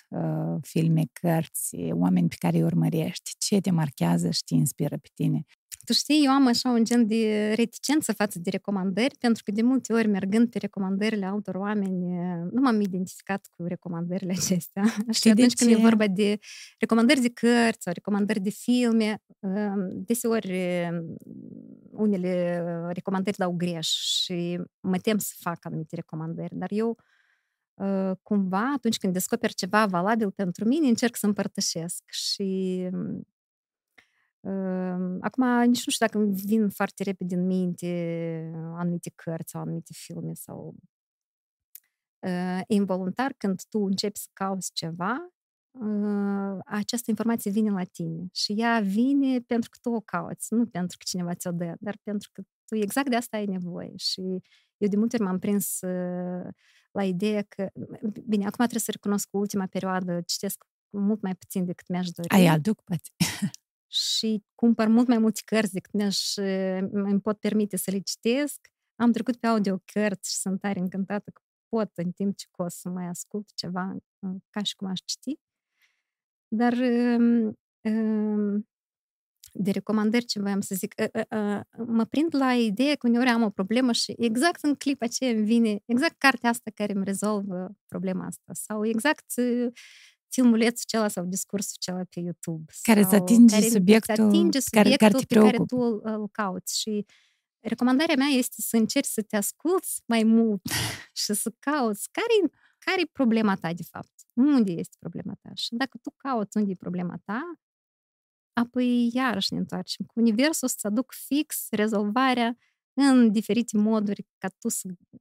filme, cărți, oameni pe care îi urmărești. Ce te marchează și te inspiră pe tine? Tu știi, eu am așa un gen de reticență față de recomandări, pentru că de multe ori, mergând pe recomandările altor oameni, nu m-am identificat cu recomandările acestea. Știi și atunci când e vorba de recomandări de cărți sau recomandări de filme, deseori unele recomandări dau greș și mă tem să fac anumite recomandări, dar eu cumva, atunci când descoperi ceva valabil pentru mine, încerc să împărtășesc și... Acum, nici nu știu dacă îmi vin foarte repede în minte anumite cărți sau anumite filme sau... Involuntar, când tu începi să cauți ceva, această informație vine la tine și ea vine pentru că tu o cauți, nu pentru că cineva ți-o dă, dar pentru că tu exact de asta ai nevoie. Și eu de multe ori m-am prins la ideea că... Bine, acum trebuie să recunosc că ultima perioadă citesc mult mai puțin decât mi-aș dori. Ai aduc, poate. Și cumpăr mult mai multe cărți decât mi-aș, îmi pot permite să le citesc. Am trecut pe audiocărți și sunt tare încântată că pot, în timp ce o să mai ascult ceva, ca și cum aș citi. Dar de recomandări, ce voiam să zic, mă prind la ideea că uneori am o problemă și exact în clipa aceea îmi vine exact cartea asta care îmi rezolvă problema asta. Sau exact... filmulețul acela sau discursul acela pe YouTube. Care îți atinge care subiectul, atinge subiectul care, care te pe preocup. Care tu îl cauți. Și recomandarea mea este să încerci să te asculți mai mult și să cauți care, care e problema ta, de fapt. Unde este problema ta? Și dacă tu cauți unde e problema ta, apoi iarăși ne întoarcem. Universul să-ți aduc fix rezolvarea în diferite moduri, ca tu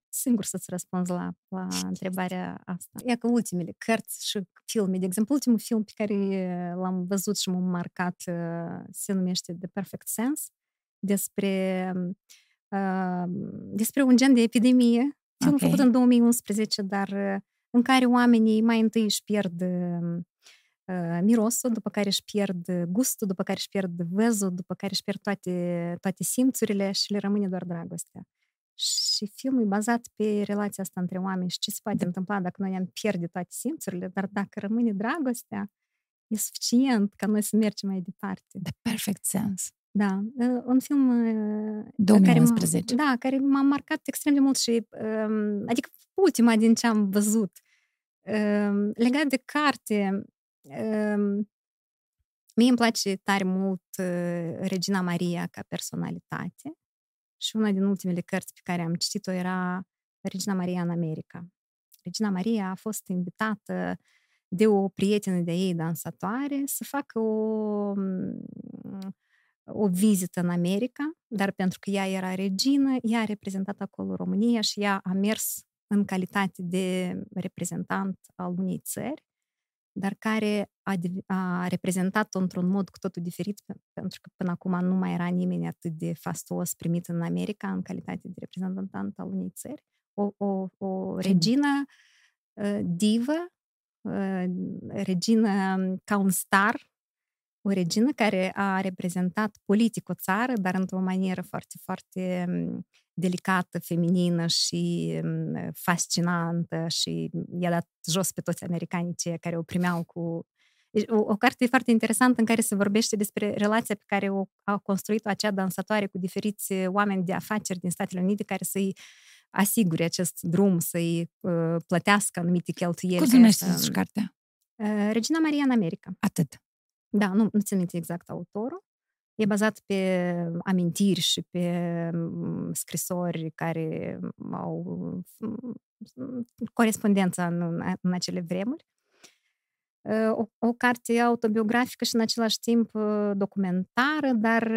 singur să-ți răspunzi la, la întrebarea asta. Ia că ultimele cărți și filme, de exemplu, ultimul film pe care l-am văzut și m-a marcat se numește The Perfect Sense, despre, uh, despre un gen de epidemie, film okay. făcut în două mii unsprezece, dar în care oamenii mai întâi își pierd mirosul, după care își pierd gustul, după care își pierd văzul, după care își pierd toate, toate simțurile și le rămâne doar dragostea. Și filmul e bazat pe relația asta între oameni și ce se poate întâmpla dacă noi am pierde toate simțurile, dar dacă rămâne dragostea, e suficient ca noi să mergem mai departe. The Perfect Sense. Da, un film două mii unsprezece. Care m-a, da, care m-a marcat extrem de mult și adică ultima din ce am văzut legat de carte. Mie îmi place tare mult Regina Maria ca personalitate și una din ultimele cărți pe care am citit-o era Regina Maria în America. Regina Maria a fost invitată de o prietenă de ei dansatoare să facă o, o vizită în America, dar pentru că ea era regină, ea a reprezentat acolo România și ea a mers în calitate de reprezentant al unei țări, dar care a, a reprezentat-o într-un mod cu totul diferit, pentru că până acum nu mai era nimeni atât de fastuos primit în America în calitate de reprezentant al unei țări. O, o, o regină divă, regină ca un star, o regină care a reprezentat politic o țară, dar într-o manieră foarte, foarte delicată, feminină și fascinantă și i-a dat jos pe toți americanii cei care o primeau cu... O, o carte foarte interesantă în care se vorbește despre relația pe care o a construit acea dansatoare cu diferiți oameni de afaceri din Statele Unite care să-i asigure acest drum, să-i uh, plătească anumite cheltuieli. Cum se numește cartea? Uh, Regina Maria în America. Atât. Da, nu, nu țin minte exact autorul. E bazat pe amintiri și pe scrisori care au corespondența în, în acele vremuri. O, o carte autobiografică și în același timp documentară, dar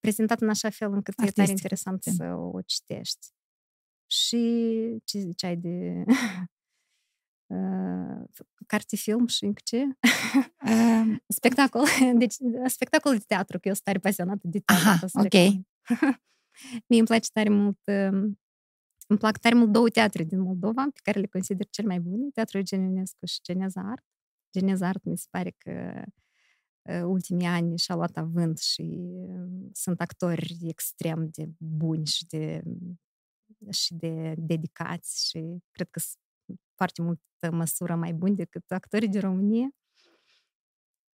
prezentată în așa fel încât artistic. E tare interesant să o citești. Și ce ziceai de... Uh, carte, film și încă ce? Uh, spectacol. Deci, spectacol de teatru, că eu sunt tare pasionată de teatru. Aha, ok. Mie îmi place tare mult, uh, îmi plac tare mult două teatre din Moldova, pe care le consider cel mai bune, Teatrul Geniunescu și Geneza Art. Geneza Art mi se pare că uh, ultimii ani și-a luat avânt și uh, sunt actori extrem de buni și de, și de dedicați și cred că foarte multă măsură mai bun decât actorii din România.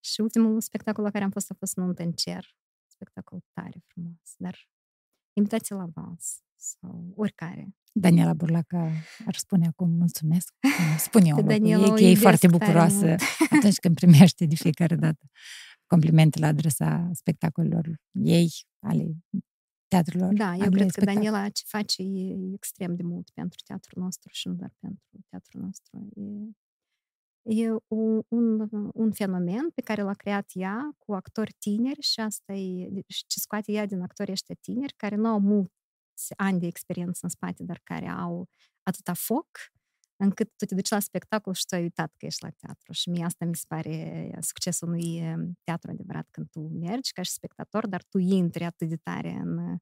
Și ultimul spectacol la care am fost a fost Nuntă în Cer. spectacol tare frumos, dar invitație la vals sau oricare. Daniela Burlaca ar spune acum mulțumesc, spune eu, Daniela, ei, că e foarte bucuroasă atunci când primește de fiecare dată complimente la adresa spectacolelor ei, ale teatrelor. Da, eu cred că Daniela ce face e extrem de mult pentru teatrul nostru și nu doar pentru teatrul nostru. E, e un, un, un fenomen pe care l-a creat ea cu actori tineri și asta e, ce scoate ea din actorii ăștia tineri care nu au mult ani de experiență în spate, dar care au atâta foc, încât tu te duci la spectacol și tu ai uitat că ești la teatru. Și mie asta mi se pare succesul unui teatru adevărat, când tu mergi ca și spectator, dar tu intri atât de tare în,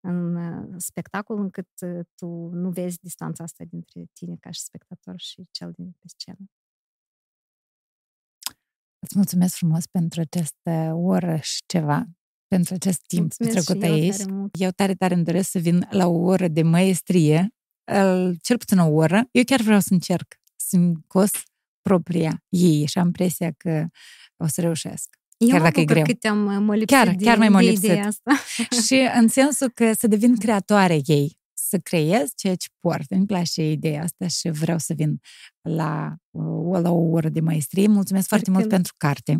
în spectacol încât tu nu vezi distanța asta dintre tine ca și spectator și cel din pe scenă. Îți mulțumesc frumos pentru această oră și ceva, pentru acest timp petrecut aici. Eu tare, tare îmi doresc să vin la o oră de măiestrie, cel puțin o oră. Eu chiar vreau să încerc să-mi cos propria ei și am impresia că o să reușesc. Eu chiar dacă e greu. Chiar, chiar mai m-am lipsit. Și în sensul că să devin creatoare ei, să creez ceea ce port. Îmi place ideea asta și vreau să vin la, la o oră de măiestrie. Mulțumesc foarte Oricând. mult pentru carte.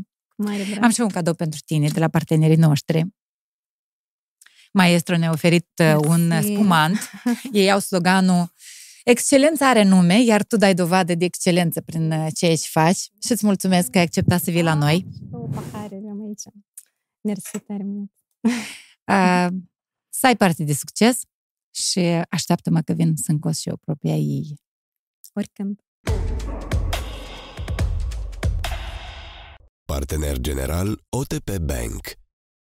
Am și un cadou pentru tine de la partenerii noștri. Maestru ne-a oferit Merci. un spumant. Ei au sloganul "Excelența are nume, iar tu dai dovadă de excelență prin ceea ce faci." Și îți mulțumesc că ai acceptat să vii la noi. O pahare avem aici. Mersi tare mult. Să ai parte de succes și așteaptă-mă că vin să-mi cos și eu propria ei. Oricând. Partener general O T P Bank.